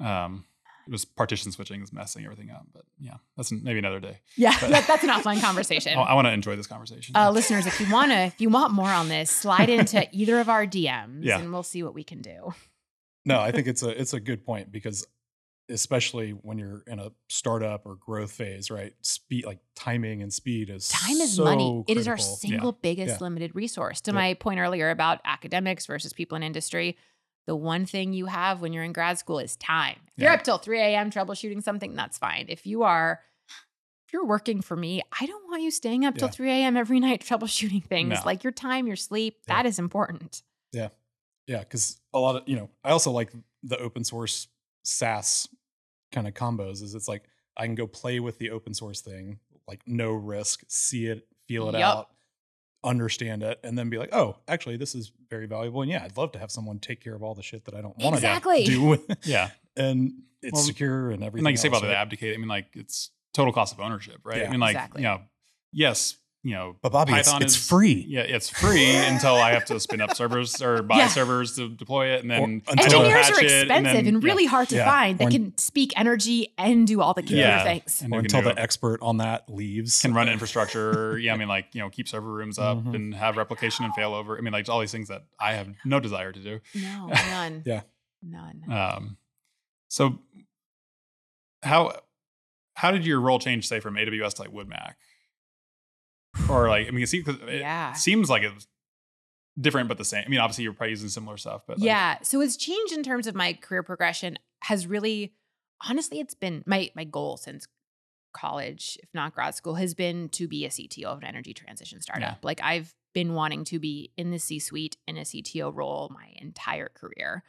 Um, It was partition switching is messing everything up, but yeah, that's an, maybe another day. Yeah, that, that's an offline conversation. I, I want to enjoy this conversation. Uh, listeners, if you want to, if you want more on this, slide into either of our D Ms yeah. and we'll see what we can do. No, I think it's a it's a good point, because especially when you're in a startup or growth phase, right? Speed, like timing and speed is time is so money. Critical. It is our single yeah. biggest yeah. limited resource. To yeah. my point earlier about academics versus people in industry, the one thing you have when you're in grad school is time. If yeah. you're up till three a m troubleshooting something, that's fine. If you are, if you're working for me, I don't want you staying up yeah. till three a m every night troubleshooting things. No. Like your time, your sleep, yeah. that is important. Yeah. Yeah, because a lot of, you know, I also like the open source SaaS kind of combos. Is it's like, I can go play with the open source thing, like no risk, see it, feel it yep. out, understand it, and then be like, oh, actually, this is very valuable. And yeah, I'd love to have someone take care of all the shit that I don't want to exactly. do with it. Yeah. And it's well, secure and everything. And like you say about right? the abdicate, I mean, like it's total cost of ownership, right? Yeah. I mean, like, exactly. you know, yes. You know, but Bobby, Python it's, it's is, free. Yeah, it's free until I have to spin up servers or buy yeah. servers to deploy it, and then or, engineers are expensive and, then, and really yeah. hard to yeah. find. They or, can speak energy and do all the computer yeah. things. Or until the it. expert on that leaves, can run infrastructure. yeah, I mean, like you know, keep server rooms up mm-hmm. and have replication and failover. I mean, like all these things that I have no desire to do. No, none. yeah, none. Um, so how how did your role change, say, from A W S to like WoodMac? Or like, I mean, it seems, it yeah. seems like it's different, but the same. I mean, obviously you're probably using similar stuff, but like. Yeah. So it's changed in terms of my career progression has really, honestly, it's been my, my goal since college, if not grad school, has been to be a C T O of an energy transition startup. Yeah. Like I've been wanting to be in the C-suite in a C T O role my entire career.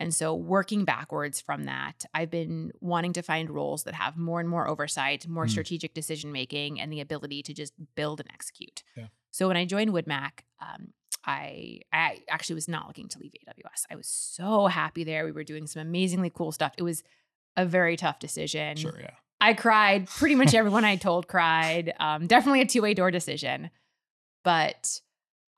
And so working backwards from that, I've been wanting to find roles that have more and more oversight, more mm. strategic decision-making, and the ability to just build and execute. Yeah. So when I joined WoodMac, um, I, I actually was not looking to leave A W S. I was so happy there. We were doing some amazingly cool stuff. It was a very tough decision. Sure, yeah. I cried. Pretty much everyone I told cried. Um, definitely a two-way door decision. But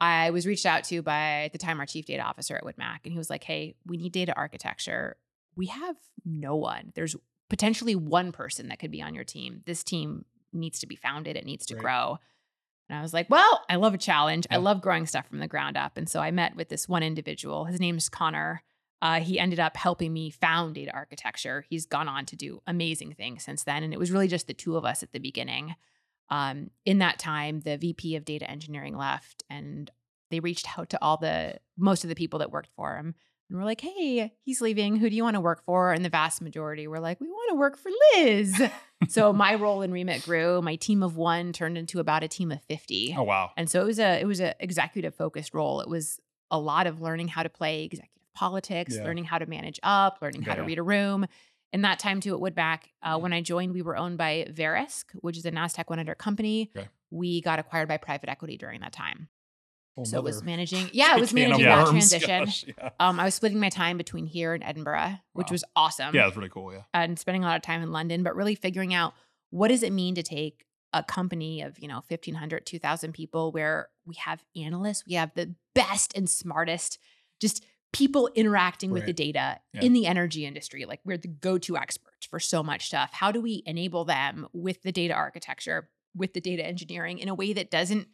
I was reached out to by, at the time, our chief data officer at WoodMac, and he was like, hey, we need data architecture. We have no one. There's potentially one person that could be on your team. This team needs to be founded. It needs to right. grow. And I was like, well, I love a challenge. Yeah. I love growing stuff from the ground up. And so I met with this one individual. His name is Connor. Uh, he ended up helping me found data architecture. He's gone on to do amazing things since then. And it was really just the two of us at the beginning. Um, in that time, the V P of data engineering left, and they reached out to all the, most of the people that worked for him, and we're like, hey, he's leaving. Who do you want to work for? And the vast majority were like, we want to work for Liz. So my role and remit grew. My team of one turned into about a team of fifty. Oh, wow. And so it was a, it was an executive focused role. It was a lot of learning how to play executive politics, yeah. learning how to manage up, learning yeah. how to read a room. In that time too at WoodMac, uh, when I joined, we were owned by Verisk, which is a NASDAQ one hundred company. Okay. We got acquired by private equity during that time. Whole so it was managing, yeah, it was managing that transition. Gosh, yeah. um, I was splitting my time between here and Edinburgh, wow. which was awesome. Yeah, it was really cool, yeah. And spending a lot of time in London, but really figuring out what does it mean to take a company of, you know, fifteen hundred, two thousand people where we have analysts, we have the best and smartest, just people interacting right. with the data yeah. in the energy industry. Like we're the go-to experts for so much stuff. How do we enable them with the data architecture, with the data engineering in a way that doesn't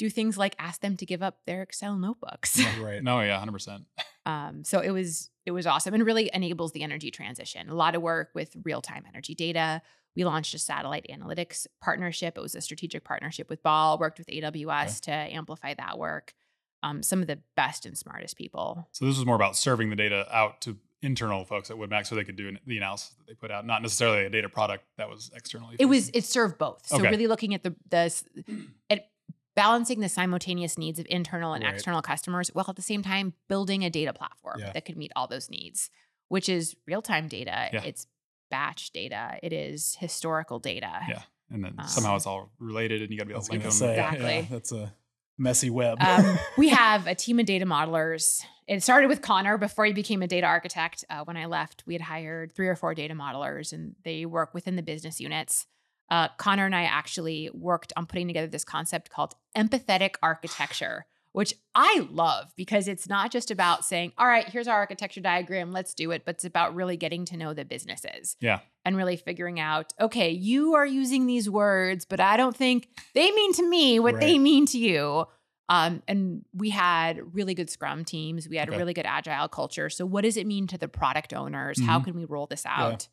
do things like ask them to give up their Excel notebooks? No, right. No, yeah, one hundred percent. Um, so it was, it was awesome and really enables the energy transition. A lot of work with real-time energy data. We launched a satellite analytics partnership. It was a strategic partnership with Ball, worked with A W S okay. to amplify that work. Um, some of the best and smartest people. So this was more about serving the data out to internal folks at WoodMac so they could do an, the analysis that they put out, not necessarily a data product that was externally. It was, it served both. So okay. really looking at the, the at balancing the simultaneous needs of internal and right. external customers, while at the same time building a data platform yeah. that could meet all those needs, which is real-time data. Yeah. It's batch data. It is historical data. Yeah. And then um, somehow it's all related and you gotta be able to link them. Say, exactly. Yeah, that's a messy web. um, we have a team of data modelers. It started with Connor before he became a data architect. Uh, when I left, we had hired three or four data modelers and they work within the business units. Uh, Connor and I actually worked on putting together this concept called empathetic architecture, which I love because it's not just about saying, all right, here's our architecture diagram, let's do it, but it's about really getting to know the businesses. Yeah. And really figuring out, okay, you are using these words, but I don't think they mean to me what right. they mean to you. Um, and we had really good Scrum teams. We had okay. a really good Agile culture. So what does it mean to the product owners? Mm-hmm. How can we roll this out?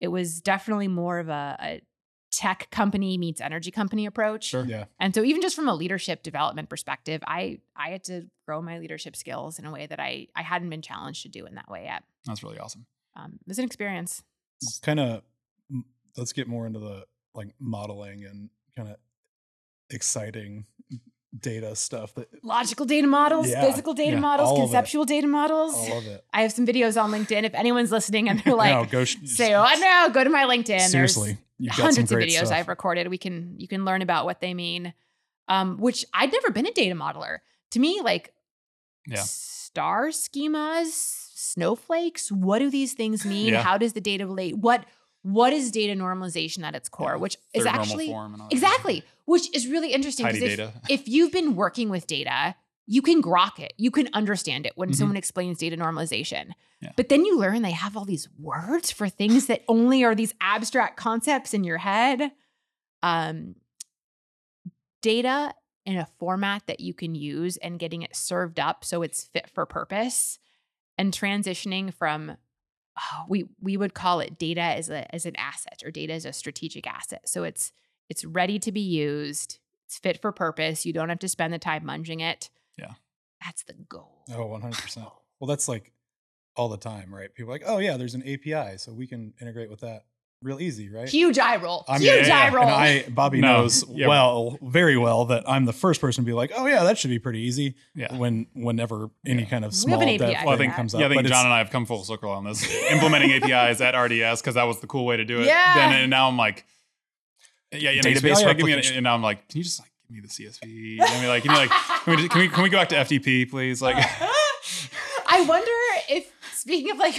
Yeah. It was definitely more of a, a tech company meets energy company approach. Sure. Yeah. And so even just from a leadership development perspective, I, I had to grow my leadership skills in a way that I, I hadn't been challenged to do in that way yet. That's really awesome. Um, it was an experience. It's kind of, let's get more into the like modeling and kind of exciting data stuff. That logical data models, yeah, physical data yeah, models, conceptual data models. All of it. I have some videos on LinkedIn. If anyone's listening and they're like, no, go sh- say, oh, no, go to my LinkedIn. Seriously. You've got hundreds some great of videos stuff. I've recorded. We can, you can learn about what they mean, um, which I'd never been a data modeler. To me, like yeah. star schemas, snowflakes, what do these things mean? Yeah. How does the data relate? What, what is data normalization at its core, yeah, which is actually, exactly, which is really interesting because if, if you've been working with data, you can grok it. You can understand it when mm-hmm. someone explains data normalization. Yeah. But then you learn they have all these words for things that only are these abstract concepts in your head. Um, data in a format that you can use and getting it served up so it's fit for purpose and transitioning from oh, we we would call it data as a as an asset or data as a strategic asset. So it's it's ready to be used. It's fit for purpose. You don't have to spend the time munging it. Yeah. That's the goal. Oh, one hundred percent. Well, that's like all the time, right? People are like, oh yeah, there's an A P I, so we can integrate with that real easy, right? Huge eye roll. I mean, Huge yeah, eye yeah. roll. And I, Bobby no. knows yeah. well, very well that I'm the first person to be like, oh yeah, that should be pretty easy yeah. when, whenever any yeah. kind of small dev well, thing comes up. Yeah, I think John and I have come full circle on this. Implementing A P Is at R D S, because that was the cool way to do it. Yeah. Then, and now I'm like, yeah, you know, database. Like, give me an, and now I'm like, can you just like give me the C S V? And be like, you know, like, can we, can we can we go back to F T P, please? Like, I wonder if speaking of like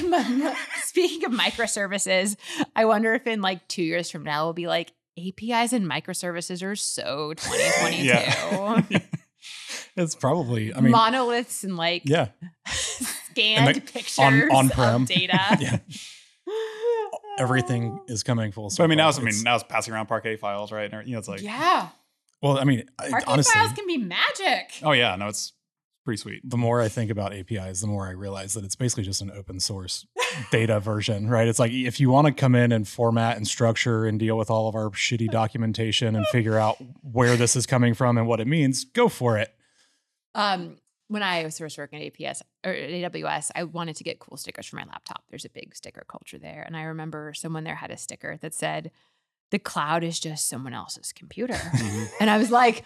speaking of microservices, I wonder if in like two years from now we'll be like A P Is and microservices are so twenty twenty-two. Yeah. It's probably I mean monoliths and like yeah, scanned and pictures on, on prem of data. Yeah. Everything is coming full circle. But I mean, now it's, I mean, now it's passing around Parquet files, right? And, you know, it's like yeah. Well, I mean, Parquet honestly, files can be magic. Oh yeah, no, it's pretty sweet. The more I think about A P Is, the more I realize that it's basically just an open source data version, right? It's like if you want to come in and format and structure and deal with all of our shitty documentation and figure out where this is coming from and what it means, go for it. Um. When I was first working at A P S or at A W S, I wanted to get cool stickers for my laptop. There's a big sticker culture there. And I remember someone there had a sticker that said, the cloud is just someone else's computer. Mm-hmm. And I was like,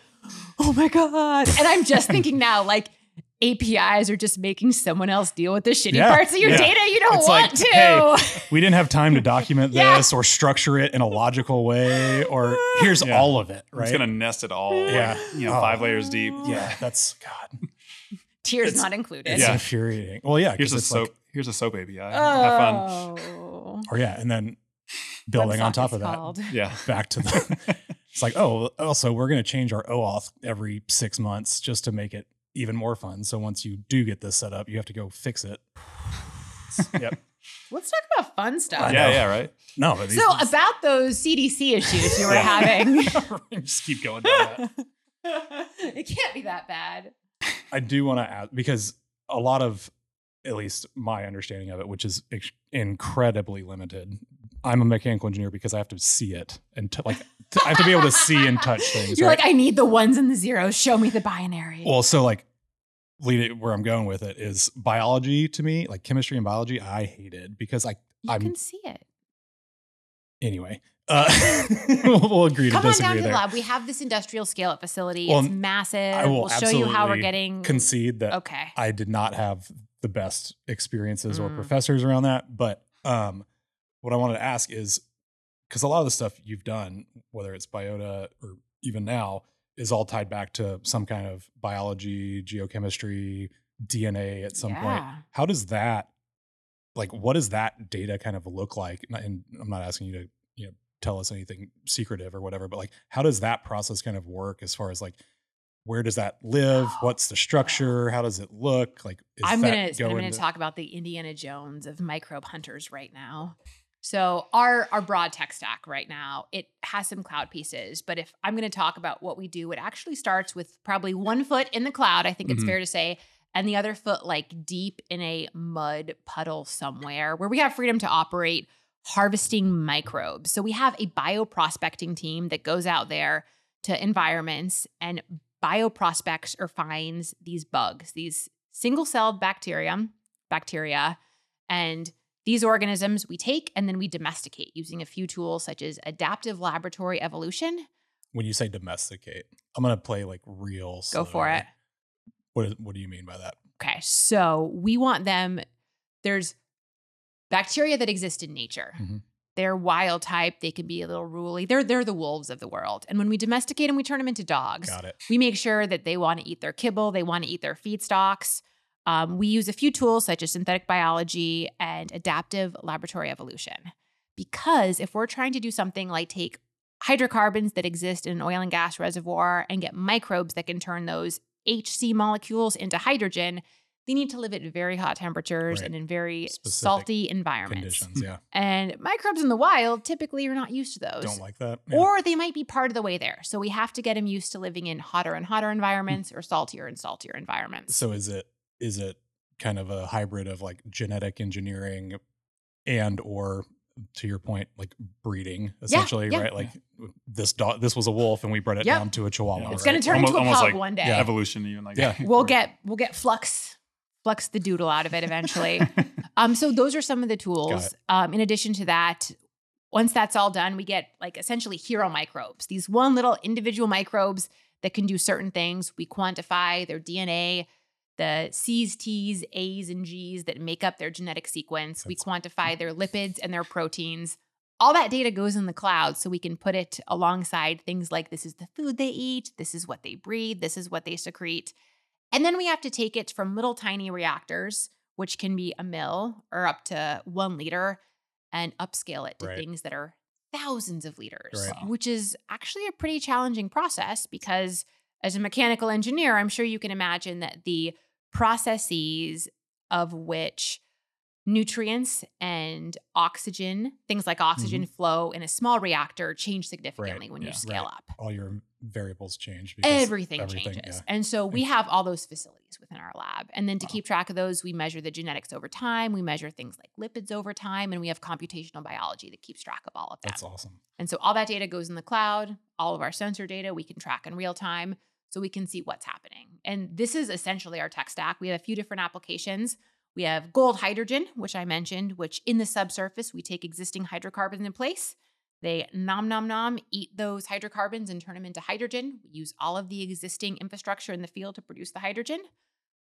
oh my God. And I'm just thinking now, like, A P Is are just making someone else deal with the shitty yeah, parts of your yeah. data you don't it's want like, to. Hey, we didn't have time to document yeah. this or structure it in a logical way or here's yeah. all of it, right? It's going to nest it all. Yeah. Like, you know, oh. five layers deep. Yeah. That's, God. Tears it's, not included. It's yeah. infuriating. Well, yeah. Here's a soap. Like, here's a soap A P I. Oh. Have fun. Or yeah, and then building on top of that. Called. Yeah. Back to the. It's like, oh, also we're going to change our OAuth every six months just to make it even more fun. So once you do get this set up, you have to go fix it. Yep. Let's talk about fun stuff. Yeah, yeah, right. No, but so things. About those C D C issues you were having. Just keep going down that. It can't be that bad. I do want to add, because a lot of, at least my understanding of it, which is ex- incredibly limited. I'm a mechanical engineer because I have to see it and t- like t- I have to be able to see and touch things. You're right? Like, I need the ones and the zeros. Show me the binary. Well, so like lead it where I'm going with it is biology to me, like chemistry and biology. I hated because I you I'm, can see it. Anyway, uh, we'll, we'll agree to Come disagree Come on down to there. The lab. We have this industrial scale up facility. Well, it's massive. I will we'll show you how we're getting. Concede that okay. I did not have the best experiences mm. or professors around that. But um, what I wanted to ask is, because a lot of the stuff you've done, whether it's Biota or even now, is all tied back to some kind of biology, geochemistry, D N A at some yeah. point. How does that? Like, what does that data kind of look like? And I'm not asking you to, you know, tell us anything secretive or whatever, but like, how does that process kind of work as far as like, where does that live? What's the structure? How does it look? Like, is I'm going to talk about the Indiana Jones of microbe hunters right now. So our our broad tech stack right now, it has some cloud pieces, but if I'm going to talk about what we do, it actually starts with probably one foot in the cloud, I think mm-hmm. it's fair to say, and the other foot like deep in a mud puddle somewhere where we have freedom to operate, harvesting microbes. So we have a bioprospecting team that goes out there to environments and bioprospects or finds these bugs, these single-celled bacteria, bacteria, and these organisms we take and then we domesticate using a few tools such as adaptive laboratory evolution. When you say domesticate, I'm going to play like real. Go for it. What, is, what do you mean by that? Okay, so we want them, there's bacteria that exist in nature. Mm-hmm. They're wild type. They can be a little ruly. They're, they're the wolves of the world. And when we domesticate them, we turn them into dogs. Got it. We make sure that they want to eat their kibble. They want to eat their feedstocks. Um, we use a few tools such as synthetic biology and adaptive laboratory evolution. Because if we're trying to do something like take hydrocarbons that exist in an oil and gas reservoir and get microbes that can turn those H C molecules into hydrogen, they need to live at very hot temperatures right. and in very specific salty environments. Conditions, yeah. And microbes in the wild, typically you're not used to those. Don't like that. Yeah. Or they might be part of the way there. So we have to get them used to living in hotter and hotter environments or saltier and saltier environments. So is it is it kind of a hybrid of like genetic engineering and or, to your point, like breeding essentially, yeah, yeah. right? Like yeah. this dog, this was a wolf and we bred it yep. down to a chihuahua. Yeah. It's right? going to turn almost, into a pug like one day. Yeah. Evolution. Even like yeah. We'll get, we'll get Flux. Flux the doodle out of it eventually. um, so those are some of the tools. Um, in addition to that, once that's all done, we get like essentially hero microbes, these one little individual microbes that can do certain things. We quantify their D N A, the C's, T's, A's, and G's that make up their genetic sequence. That's we quantify their lipids and their proteins. All that data goes in the cloud so we can put it alongside things like this is the food they eat, this is what they breathe, this is what they secrete. And then we have to take it from little tiny reactors, which can be a mill or up to one liter, and upscale it to right. things that are thousands of liters, right. which is actually a pretty challenging process because as a mechanical engineer, I'm sure you can imagine that the processes of which nutrients and oxygen, things like oxygen mm-hmm. flow in a small reactor change significantly right. when yeah. you scale right. up. All your variables change. Everything, everything changes. Yeah. And so we have all those facilities within our lab. And then to wow. keep track of those, we measure the genetics over time. We measure things like lipids over time. And we have computational biology that keeps track of all of that. That's awesome. And so all that data goes in the cloud. All of our sensor data we can track in real time so we can see what's happening. And this is essentially our tech stack. We have a few different applications. We have gold hydrogen, which I mentioned, which in the subsurface, we take existing hydrocarbons in place. They nom, nom, nom, eat those hydrocarbons and turn them into hydrogen. We use all of the existing infrastructure in the field to produce the hydrogen.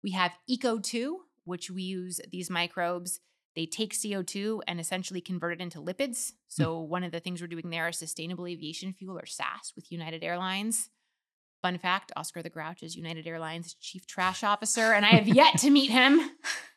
We have E C O two, which we use these microbes. They take C O two and essentially convert it into lipids. So mm. one of the things we're doing there is sustainable aviation fuel, or S A F, with United Airlines. Fun fact, Oscar the Grouch is United Airlines chief trash officer, and I have yet to meet him.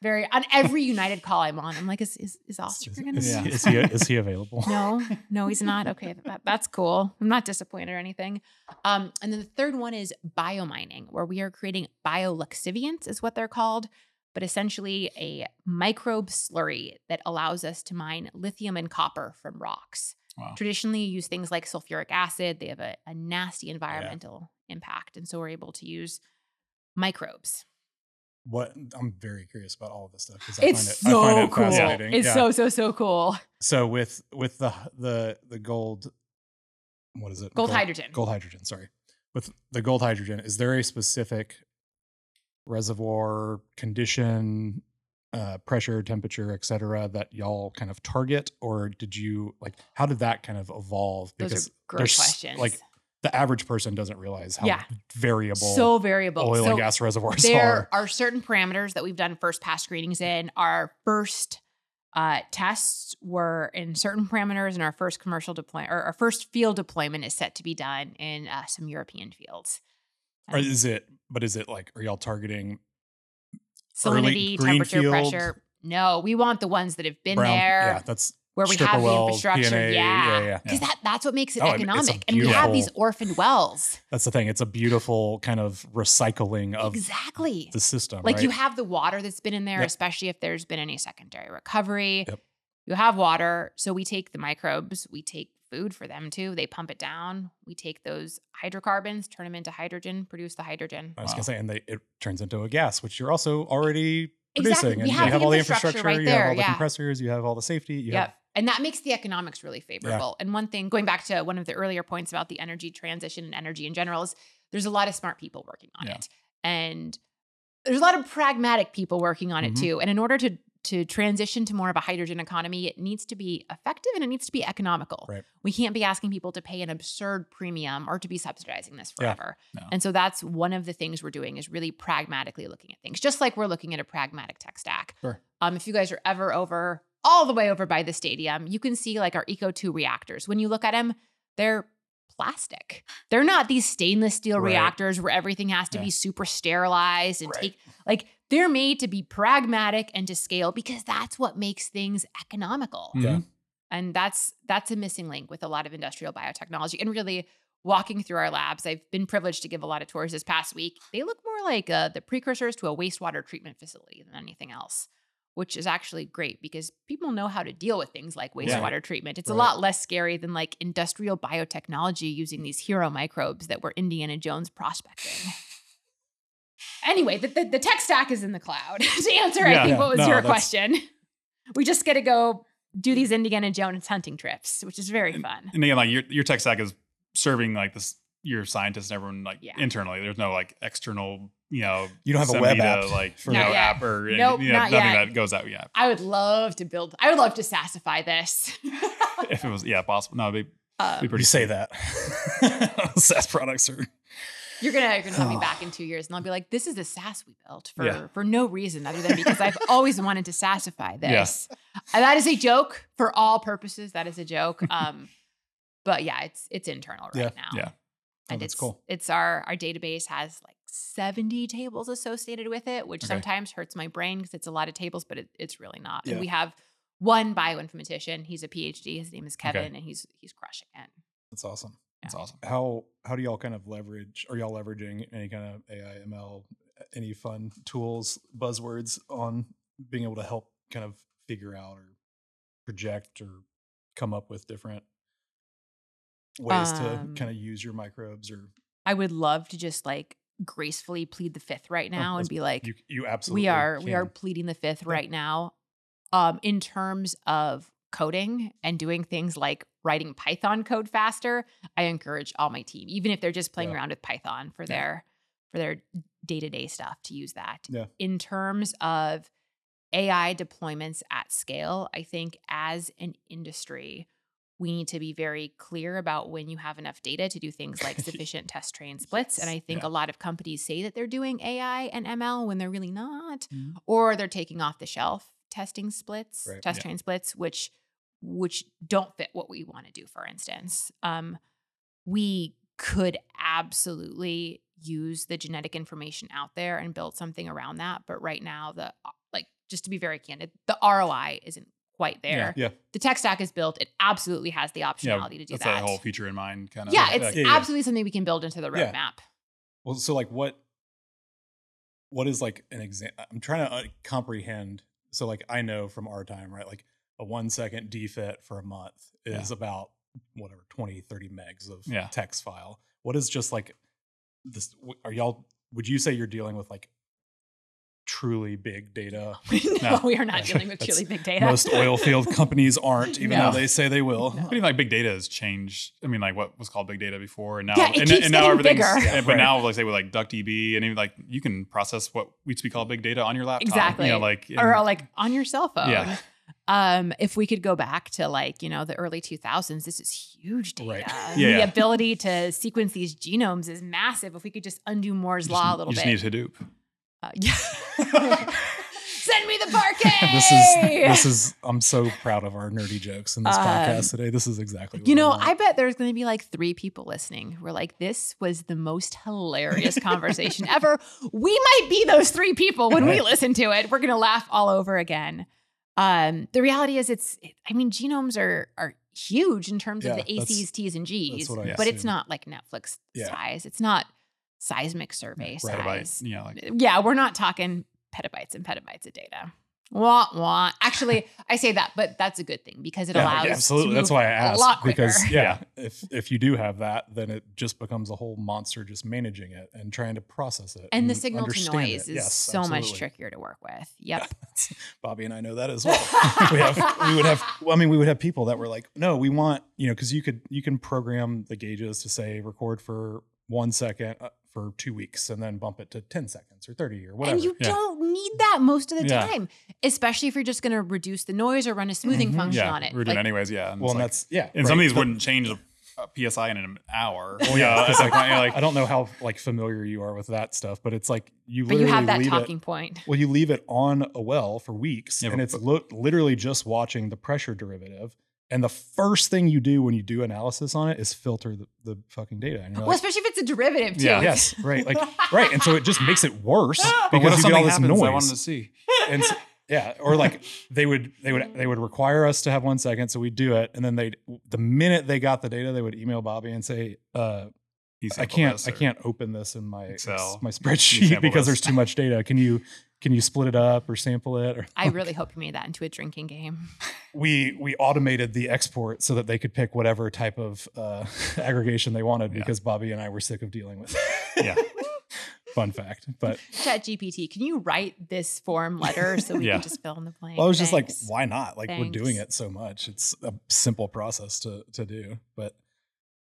Very on every United call I'm on, I'm like, is is, is Oscar going to? Yeah. Is he is he available? No, no, he's not. Okay, that, that's cool. I'm not disappointed or anything. Um, and then the third one is biomining, where we are creating bioluxiviants, is what they're called, but essentially a microbe slurry that allows us to mine lithium and copper from rocks. Wow. Traditionally, you use things like sulfuric acid. They have a, a nasty environmental yeah. impact. And so we're able to use microbes. What I'm very curious about all of this stuff because I, it's find it, so I find it cool. fascinating. It's yeah. so, so, so cool. So with with the the the gold, what is it? Gold, gold hydrogen. Gold hydrogen, sorry. With the gold hydrogen, is there a specific reservoir condition? Uh, pressure, temperature, et cetera, that y'all kind of target? Or did you, like, how did that kind of evolve? Because those are great questions. Like, the average person doesn't realize how yeah. variable, so variable oil so and gas reservoirs there are. There are certain parameters that we've done first pass screenings in. Our first uh, tests were in certain parameters, and our first commercial deployment, or our first field deployment is set to be done in uh, some European fields. Um, or is it, but is it like, are y'all targeting salinity, temperature, field, pressure. No, we want the ones that have been brown, there. Yeah, that's where we have the infrastructure. P N A, yeah, yeah, because yeah. that, that's what makes it oh, economic. And we have these orphan wells. That's the thing. It's a beautiful kind of recycling of exactly the system. Like right? you have the water that's been in there, yep. especially if there's been any secondary recovery. Yep. you have water. So we take the microbes, we take food for them too. They pump it down. We take those hydrocarbons, turn them into hydrogen, produce the hydrogen. I was wow. going to say, and they, it turns into a gas, which you're also already exactly. producing. And you have, you have all the infrastructure, right you there. have all the yeah. compressors, you have all the safety. You yep. have And that makes the economics really favorable. Yeah. And one thing, going back to one of the earlier points about the energy transition and energy in general, is there's a lot of smart people working on yeah. it. And there's a lot of pragmatic people working on mm-hmm. it too. And in order to to transition to more of a hydrogen economy, it needs to be effective and it needs to be economical. Right. We can't be asking people to pay an absurd premium or to be subsidizing this forever. Yeah. No. And so that's one of the things we're doing, is really pragmatically looking at things, just like we're looking at a pragmatic tech stack. Sure. Um, if you guys are ever over, all the way over by the stadium, you can see like our Eco two reactors. When you look at them, they're plastic. They're not these stainless steel right. reactors where everything has to yeah. be super sterilized and right. take, like, they're made to be pragmatic and to scale, because that's what makes things economical. Yeah. And that's that's a missing link with a lot of industrial biotechnology. And really, walking through our labs, I've been privileged to give a lot of tours this past week. They look more like uh, the precursors to a wastewater treatment facility than anything else, which is actually great because people know how to deal with things like wastewater yeah. treatment. It's right. a lot less scary than like industrial biotechnology using these hero microbes that were Indiana Jones prospecting. Anyway, the, the, the tech stack is in the cloud. To answer, yeah, I think, yeah. what was no, your question? We just get to go do these Indiana Jones hunting trips, which is very and, fun. And again, like your, your tech stack is serving like this, your scientists and everyone like yeah. internally. There's no like external, you know, you don't have a web app, like for no app or nope, you know, nothing yet. That goes out. Yeah. I would love to build, I would love to SaaSify this. If it was, yeah, possible. No, it'd be, um, it'd be pretty. You say that. SaaS products are. You're going to you're gonna have me back in two years and I'll be like, this is a SaaS we built for, yeah. for no reason other than because I've always wanted to SaaSify this. Yeah. And that is a joke for all purposes. That is a joke. Um, but yeah, it's, it's internal right yeah. now. Yeah. Oh, and it's cool. It's our, our database has like seventy tables associated with it, which okay. sometimes hurts my brain because it's a lot of tables, but it, it's really not. Yeah. And we have one bioinformatician. He's a P H D. His name is Kevin, okay. and he's he's crushing it. That's awesome. Yeah. That's awesome. How how do y'all kind of leverage? Are y'all leveraging any kind of A I, M L, any fun tools, buzzwords on being able to help kind of figure out or project or come up with different ways um, to kind of use your microbes? Or I would love to just like gracefully plead the fifth right now oh, and be like, you, you absolutely we are can. we are pleading the fifth yeah. right now um in terms of coding and doing things like writing Python code faster. I encourage all my team, even if they're just playing yeah. around with Python for yeah. their for their day-to-day stuff, to use that. Yeah. In terms of A I deployments at scale, I think as an industry we need to be very clear about when you have enough data to do things like sufficient test train splits. And I think yeah. a lot of companies say that they're doing A I and M L when they're really not, mm-hmm. or they're taking off the shelf testing splits, right. test yeah. train splits, which which don't fit what we want to do, for instance. Um, we could absolutely use the genetic information out there and build something around that. But right now, the like just to be very candid, the R O I isn't quite there. Yeah, yeah. The tech stack is built. It absolutely has the optionality yeah, to do that's that. That's a whole feature in mind. Kind of. Yeah, it's yeah, absolutely yeah. something we can build into the roadmap. Yeah. Well, so like what, what is like an example? I'm trying to uh, comprehend. So like I know from our time, right? Like a one second D F E T for a month is yeah. about whatever, twenty, thirty megs of yeah. text file. What is just like this? Are y'all, would you say you're dealing with like truly big data? No, no, we are not dealing with truly big data. Most oil field companies aren't, even no. though they say they will. No. But even like big data has changed. I mean, like what was called big data before, and now yeah, and, and now everything's bigger. Yeah, but right. now, like say with like DuckDB, and even like you can process what we used to be called big data on your laptop, exactly, you know, like in, or like on your cell phone. Yeah. Um, if we could go back to like, you know, the early two thousands, this is huge data. Right. Yeah, the yeah. ability to sequence these genomes is massive. If we could just undo Moore's just, law a little you just bit, just need Hadoop. Uh, yeah. Send me the parquet. This is this is. I'm so proud of our nerdy jokes in this um, podcast today. This is exactly. What you know, I bet there's going to be like three people listening who are like, "This was the most hilarious conversation ever." We might be those three people when right. we listen to it. We're going to laugh all over again. Um, the reality is, it's. I mean, genomes are are huge in terms yeah, of the A's, T's, and G's, but assume. It's not like Netflix yeah. size. It's not. Seismic survey right. size. Petabyte, you know, like. Yeah, we're not talking petabytes and petabytes of data. Wah, wah. Actually, I say that, but that's a good thing because it yeah, allows yeah, absolutely. To move that's why I asked, a lot quicker. Because yeah, if if you do have that, then it just becomes a whole monster just managing it and trying to process it. And, and the signal to noise it. Is yes, so absolutely. Much trickier to work with. Yep. Yeah. Bobby and I know that as well. we have we would have well, I mean we would have people that were like, "No, we want, you know, cuz you could you can program the gauges to say record for one second uh, for two weeks and then bump it to ten seconds or thirty or whatever. And you yeah. don't need that most of the yeah. time, especially if you're just going to reduce the noise or run a smoothing mm-hmm. function yeah. on it. We're doing like, anyways, yeah. And well, like, that's, yeah. And right. some of these but, wouldn't change the uh, P S I in an hour. Well, yeah. It's like, like, I don't know how like familiar you are with that stuff, but it's like you but literally you have that talking it, point. Well, you leave it on a well for weeks yeah, and but, it's lo- literally just watching the pressure derivative. And the first thing you do when you do analysis on it is filter the, the fucking data. And well, like, especially if it's a derivative too. Yeah. Yes, right. Like, right. And so it just makes it worse because you get all this happens, noise. I wanted to see. And so, yeah. Or like they would, they would, they would require us to have one second. So we do it. And then they, the minute they got the data, they would email Bobby and say, uh, I can't, I can't open this in my, Excel. my spreadsheet because there's too much data. Can you, Can you split it up or sample it? Or I really hope you made that into a drinking game. We we automated the export so that they could pick whatever type of uh, aggregation they wanted yeah. because Bobby and I were sick of dealing with it. Yeah. Fun fact. But ChatGPT, can you write this form letter so we yeah. can just fill in the blank? Well, I was Thanks. just like, why not? Like Thanks. we're doing it so much. It's a simple process to to do. But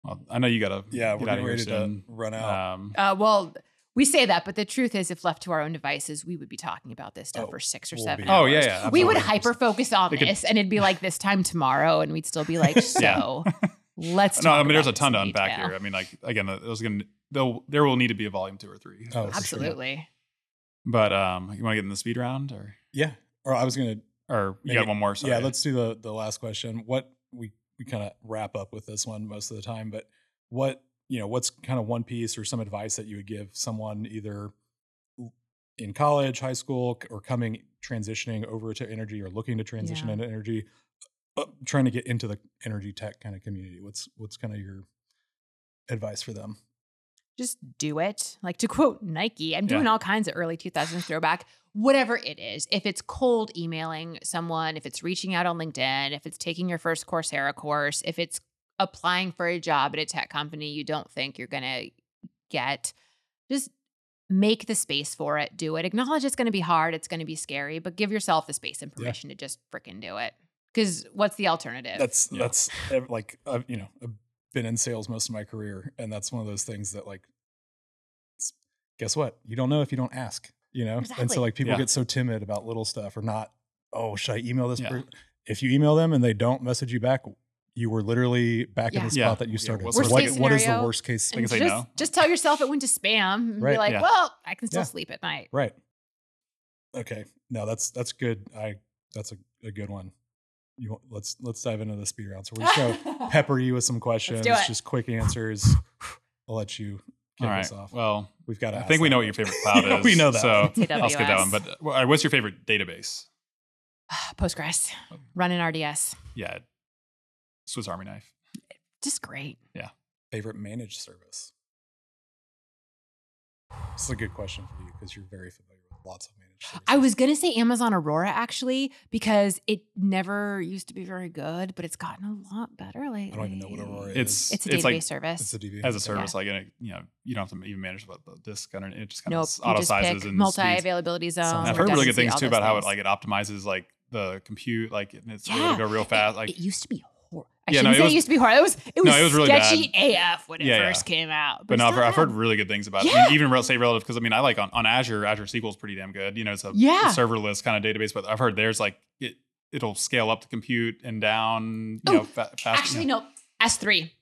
well, I know you got to yeah, we're getting ready to run out. Um, uh, well. We say that, but the truth is, if left to our own devices, we would be talking about this stuff oh, for six or we'll seven hours. Oh, yeah, yeah. Absolutely. We would hyper-focus on they this, could, and it'd be like this time tomorrow, and we'd still be like, so, yeah. let's No, I mean, there's a ton to unpack detail. Here. I mean, like, again, there's gonna, there will need to be a volume two or three. Oh, absolutely. Sure. But um, you want to get in the speed round? Or Yeah. Or I was going to... Or you maybe, got one more, sorry. Yeah, let's do the, the last question. What we, we kind of wrap up with this one most of the time, but what... you know, what's kind of one piece or some advice that you would give someone either in college, high school, or coming, transitioning over to energy or looking to transition yeah. into energy, uh, trying to get into the energy tech kind of community? What's, what's kind of your advice for them? Just do it. Like, to quote Nike, I'm doing yeah. all kinds of early two thousands throwback, whatever it is. If it's cold emailing someone, if it's reaching out on LinkedIn, if it's taking your first Coursera course, if it's applying for a job at a tech company you don't think you're going to get, just make the space for it. Do it. Acknowledge it's going to be hard. It's going to be scary, but give yourself the space and permission yeah. to just freaking do it. Because what's the alternative? That's, yeah. that's like, I've, you know, I've been in sales most of my career. And that's one of those things that, like, guess what? You don't know if you don't ask, you know? Exactly. And so, like, people yeah. get so timid about little stuff or not. Oh, should I email this yeah. person? If you email them and they don't message you back, you were literally back yeah. in the spot yeah. that you started. Yeah. So what, what is the worst case? Like, just, no. just tell yourself it went to spam and right. be like, yeah. well, I can still yeah. sleep at night. Right. Okay. No, that's, that's good. I, that's a, a good one. You let's, let's dive into the speed round. So we're going to pepper you with some questions, just quick answers. I'll let you kick this right. off. Well, we've got to, I think we know what your favorite cloud is. We know that. So I'll skip that one, but uh, what's your favorite database? Postgres, run in R D S. Yeah. Swiss Army knife. Just great. Yeah. Favorite managed service? This is a good question for you because you're very familiar with lots of managed services. I was going to say Amazon Aurora, actually, because it never used to be very good, but it's gotten a lot better lately. I don't even know what Aurora it's, is. It's a it's database like, service. It's a database. As a service, yeah. like, it, you know, you don't have to even manage the disk. I don't, it just kind nope, of auto-sizes and multi-availability zone. I've heard really good things, too, about things. How it, like, it optimizes, like, the compute. Like, it's yeah, able to go real fast. It, like, it used to be I yeah, shouldn't no, say it, was, it used to be hard. It was it was, no, it was really sketchy bad. A F when it yeah, first yeah. came out. But, but no, I've, I've heard really good things about yeah. it. I mean, even rel- say relative, because I mean, I like on, on Azure, Azure S Q L is pretty damn good. You know, it's a yeah. serverless kind of database, but I've heard there's like, it, it'll scale up to compute and down, you Ooh, know, fa- fast. Actually, you know. no, S three. Okay.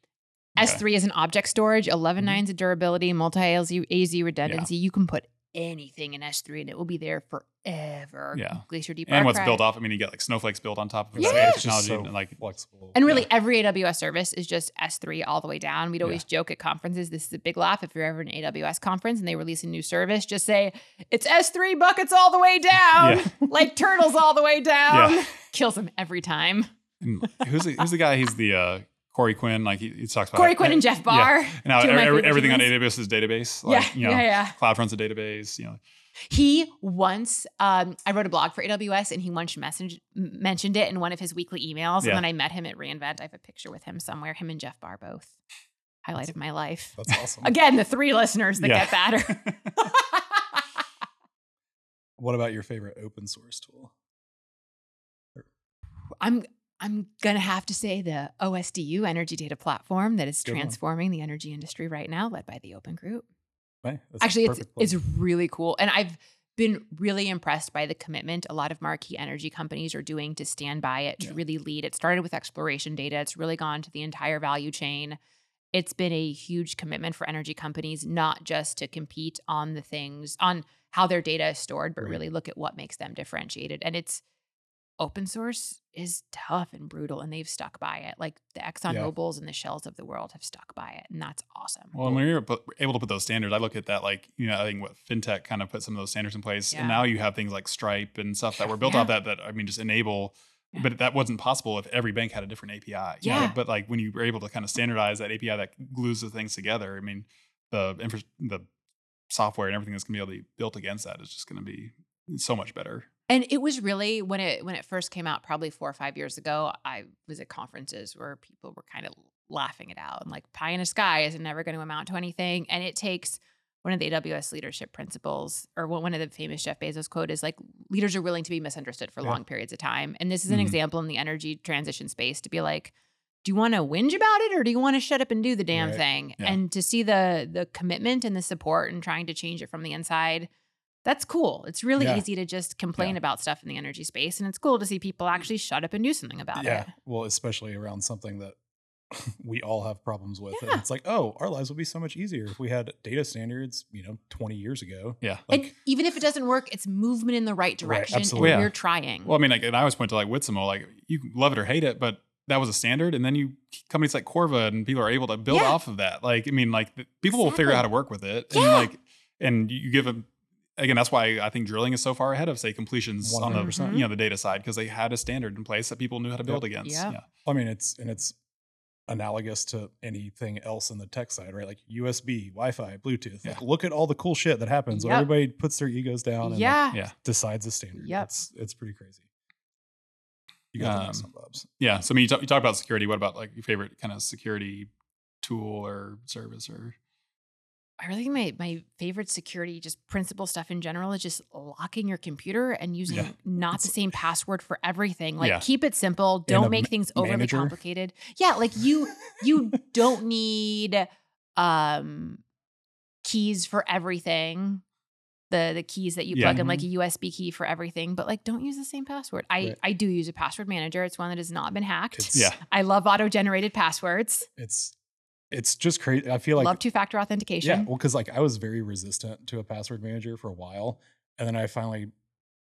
S three is an object storage, eleven nines mm-hmm. of durability, multi-A Z redundancy. Yeah. You can put anything in S three and it will be there forever. Yeah. Glacier Deep and what's built off. I mean, you get like snowflakes built on top of yeah. it. It's just so and like flexible. And really yeah. every A W S service is just S three all the way down. We'd always yeah. joke at conferences. This is a big laugh. If you're ever at an A W S conference and they release a new service, just say it's S three buckets all the way down. Yeah. Like turtles all the way down. Yeah. Kills them every time. who's, the, who's the guy? He's the, uh, Corey Quinn, like he, he talks about Corey it. Quinn and Jeff Barr. Yeah. And now every, everything humans. on A W S is database. Like, yeah. You know, yeah, yeah. CloudFront's a database. You know, He once, um, I wrote a blog for A W S and he once message, mentioned it in one of his weekly emails. Yeah. And then I met him at reInvent. I have a picture with him somewhere, him and Jeff Barr, both. Highlight of my life. That's awesome. Again, the three listeners that yeah. get badder. What about your favorite open source tool? I'm I'm going to have to say the O S D U energy data platform that is Good transforming one. the energy industry right now, led by the Open Group. Right. That's Actually, it's, it's really cool. And I've been really impressed by the commitment a lot of marquee energy companies are doing to stand by it, to yeah. really lead. It started with exploration data. It's really gone to the entire value chain. It's been a huge commitment for energy companies, not just to compete on the things, on how their data is stored, but right. really look at what makes them differentiated. And it's open source is tough and brutal, and they've stuck by it. Like the Exxon yeah. Mobil's and the Shells of the world have stuck by it, and that's awesome. Well, and when you're able to put those standards, I look at that like, you know, I think what FinTech kind of put some of those standards in place, yeah. and now you have things like Stripe and stuff that were built yeah. off that, that, I mean, just enable. Yeah. But that wasn't possible if every bank had a different A P I. You yeah. know? But like when you were able to kind of standardize that A P I that glues the things together, I mean, the infra- the software and everything that's going to be able to be built against that is just going to be so much better. And it was really when it when it first came out, probably four or five years ago, I was at conferences where people were kind of laughing it out and like pie in the sky isn't never going to amount to anything. And it takes one of the A W S leadership principles, or one of the famous Jeff Bezos quote is like, leaders are willing to be misunderstood for yeah. long periods of time. And this is an mm-hmm. example in the energy transition space to be like, do you want to whinge about it or do you want to shut up and do the damn right. thing? Yeah. And to see the the commitment and the support and trying to change it from the inside, that's cool. It's really yeah. easy to just complain yeah. about stuff in the energy space. And it's cool to see people actually shut up and do something about yeah. it. Yeah, well, especially around something that we all have problems with. Yeah. And it's like, oh, our lives would be so much easier if we had data standards, you know, twenty years ago. Yeah. Like, and even if it doesn't work, it's movement in the right direction. Right, absolutely. And yeah. we're trying. Well, I mean, like, and I always point to like WITSML, like you love it or hate it, but that was a standard. And then you companies like Corva and people are able to build yeah. off of that. Like, I mean, like people exactly. will figure out how to work with it. Yeah. And like, and you give them, again, that's why I think drilling is so far ahead of say completions one hundred percent. On the, mm-hmm. you know, the data side, because they had a standard in place that people knew how to build yep. against. Yeah. yeah. I mean, it's, and it's, analogous to anything else in the tech side, right? Like U S B, Wi-Fi, Bluetooth. Yeah. Like look at all the cool shit that happens yep. when everybody puts their egos down and yeah. like yeah. decides a standard. Yep. It's, it's pretty crazy. You got um, some bobs. Yeah. So I mean, you talk, you talk about security. What about like your favorite kind of security tool or service or? I really think my, my favorite security, just principle stuff in general, is just locking your computer and using yeah. not it's, the same password for everything. Like yeah. keep it simple. Don't make things overly manager. complicated. Yeah. Like you, you don't need, um, keys for everything. The, the keys that you yeah. plug in, like a U S B key for everything, but like, don't use the same password. I, right. I do use a password manager. It's one that has not been hacked. It's, yeah. I love auto-generated passwords. It's, It's just crazy. I feel like love two-factor authentication. Yeah, well, because like I was very resistant to a password manager for a while, and then I finally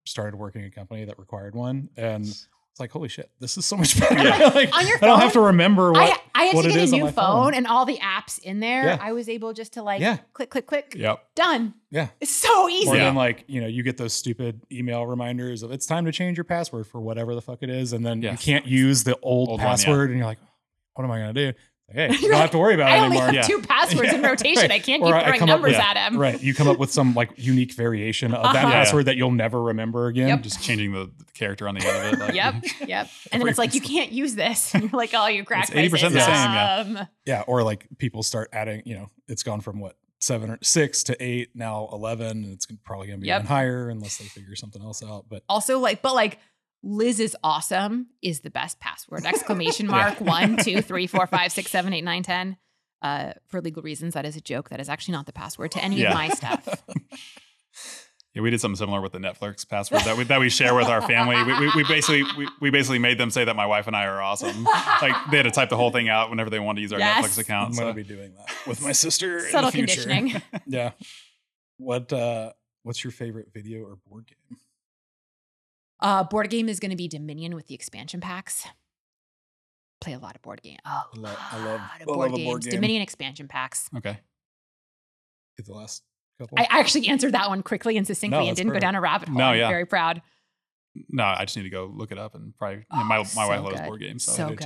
started working at a company that required one, and it's like, holy shit, this is so much better. Yeah. Like, on your phone, I don't have to remember what. I, I had what to get a new phone, phone and all the apps in there. Yeah. I was able just to like yeah. click, click, click. Yep. Done. Yeah. It's so easy. Or yeah. then like, you know, you get those stupid email reminders of it's time to change your password for whatever the fuck it is, and then yes. you can't use the old, old password, one, yeah. and you're like, what am I gonna do? Hey, you don't like, have to worry about I it anymore. I only have yeah. two passwords yeah. in rotation. Right. I can't or keep I throwing numbers with, yeah. at him. Right. You come up with some like unique variation of that uh-huh. password yeah. that you'll never remember again. Yep. Just changing the, the character on the end of it. Like, yep. Yep. And then it's like, you can't use this. And you're like, oh, you cracked my system. eighty percent the same. Yeah. yeah. Or like people start adding, you know, it's gone from what? Seven or six to eight, now eleven. And it's probably going to be yep. even higher unless they figure something else out. But also like, but like, Liz is awesome is the best password. Exclamation mark. yeah. One, two, three, four, five, six, seven, eight, nine, ten. Uh, for legal reasons, that is a joke. That is actually not the password to any yeah. of my stuff. Yeah, we did something similar with the Netflix password that we that we share with our family. We we, we basically we, we basically made them say that my wife and I are awesome. Like they had to type the whole thing out whenever they wanted to use our yes. Netflix account. I'm so. Going to be doing that with my sister Subtle in the future. Conditioning. yeah. What uh, what's your favorite video or board game? Uh, board game is going to be Dominion with the expansion packs. Play a lot of board game. Oh, I love, I love, I board, love games. board games. Dominion expansion packs. Okay. Get the last couple. I actually answered that one quickly and succinctly no, and didn't perfect. go down a rabbit hole. No, yeah. I'm very proud. No, I just need to go look it up and probably, oh, you know, my, my so wife loves good. board games. So, so good.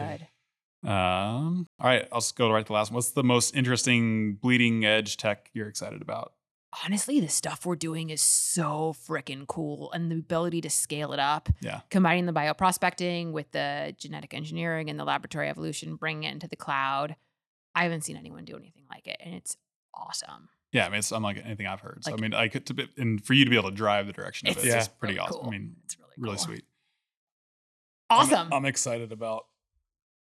Too. Um, all right. I'll just go right to the last one. What's the most interesting bleeding edge tech you're excited about honestly, the stuff we're doing is so freaking cool. And the ability to scale it up, yeah. combining the bioprospecting with the genetic engineering and the laboratory evolution, bringing it into the cloud. I haven't seen anyone do anything like it. And it's awesome. Yeah. I mean, it's unlike anything I've heard. So, like, I mean, I could, to be, and for you to be able to drive the direction of it, it's yeah. pretty really awesome. Cool. I mean, it's really, really cool. Sweet. Awesome. I'm, I'm excited about,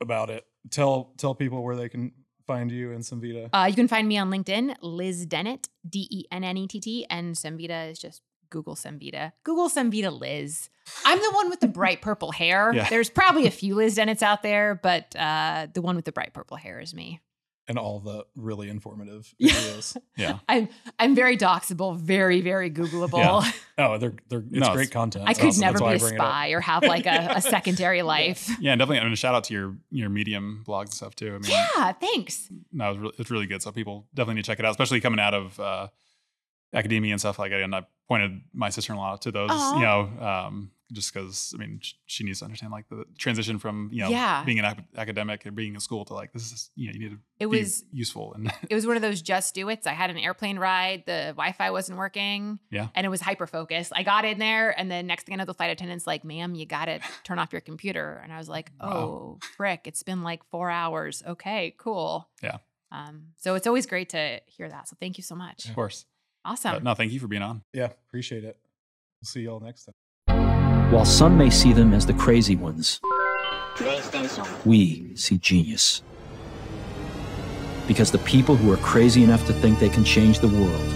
about it. Tell, tell people where they can find you and Cemvita. Uh, you can find me on LinkedIn, Liz Dennett, D E N N E T T, and Cemvita is just Google Cemvita. Google Cemvita Liz. I'm the one with the bright purple hair. Yeah. There's probably a few Liz Dennett's out there, but uh, the one with the bright purple hair is me. And all the really informative videos. Yeah. I'm I'm very doxable, very, very Googleable. Yeah. Oh, they're they're it's no, great content. I could awesome. never be a spy or have like a, yeah. a secondary life. Yeah, yeah, and definitely. I mean, a shout out to your your Medium blog and stuff too. I mean, yeah, thanks. No, it's really, it's really good. So people definitely need to check it out, especially coming out of uh, academia and stuff like that. And I pointed my sister-in-law to those. Aww. You know, um, just because I mean, she needs to understand like the transition from you know yeah. being an ap- academic and being in school to like this is you know you need to it be was, useful and it was one of those just do it's. I had an airplane ride, the Wi-Fi wasn't working, yeah, and it was hyper focused. I got in there, and then next thing I know, the flight attendant's like, "Ma'am, you got to turn off your computer," and I was like, "Oh, wow. frick! It's been like four hours. Okay, cool." Yeah. Um. So it's always great to hear that. So thank you so much. Of course. Awesome. But no, thank you for being on. Yeah, appreciate it. We'll see you all next time. While some may see them as the crazy ones, we see genius. Because the people who are crazy enough to think they can change the world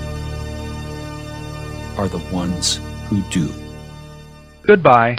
are the ones who do. Goodbye.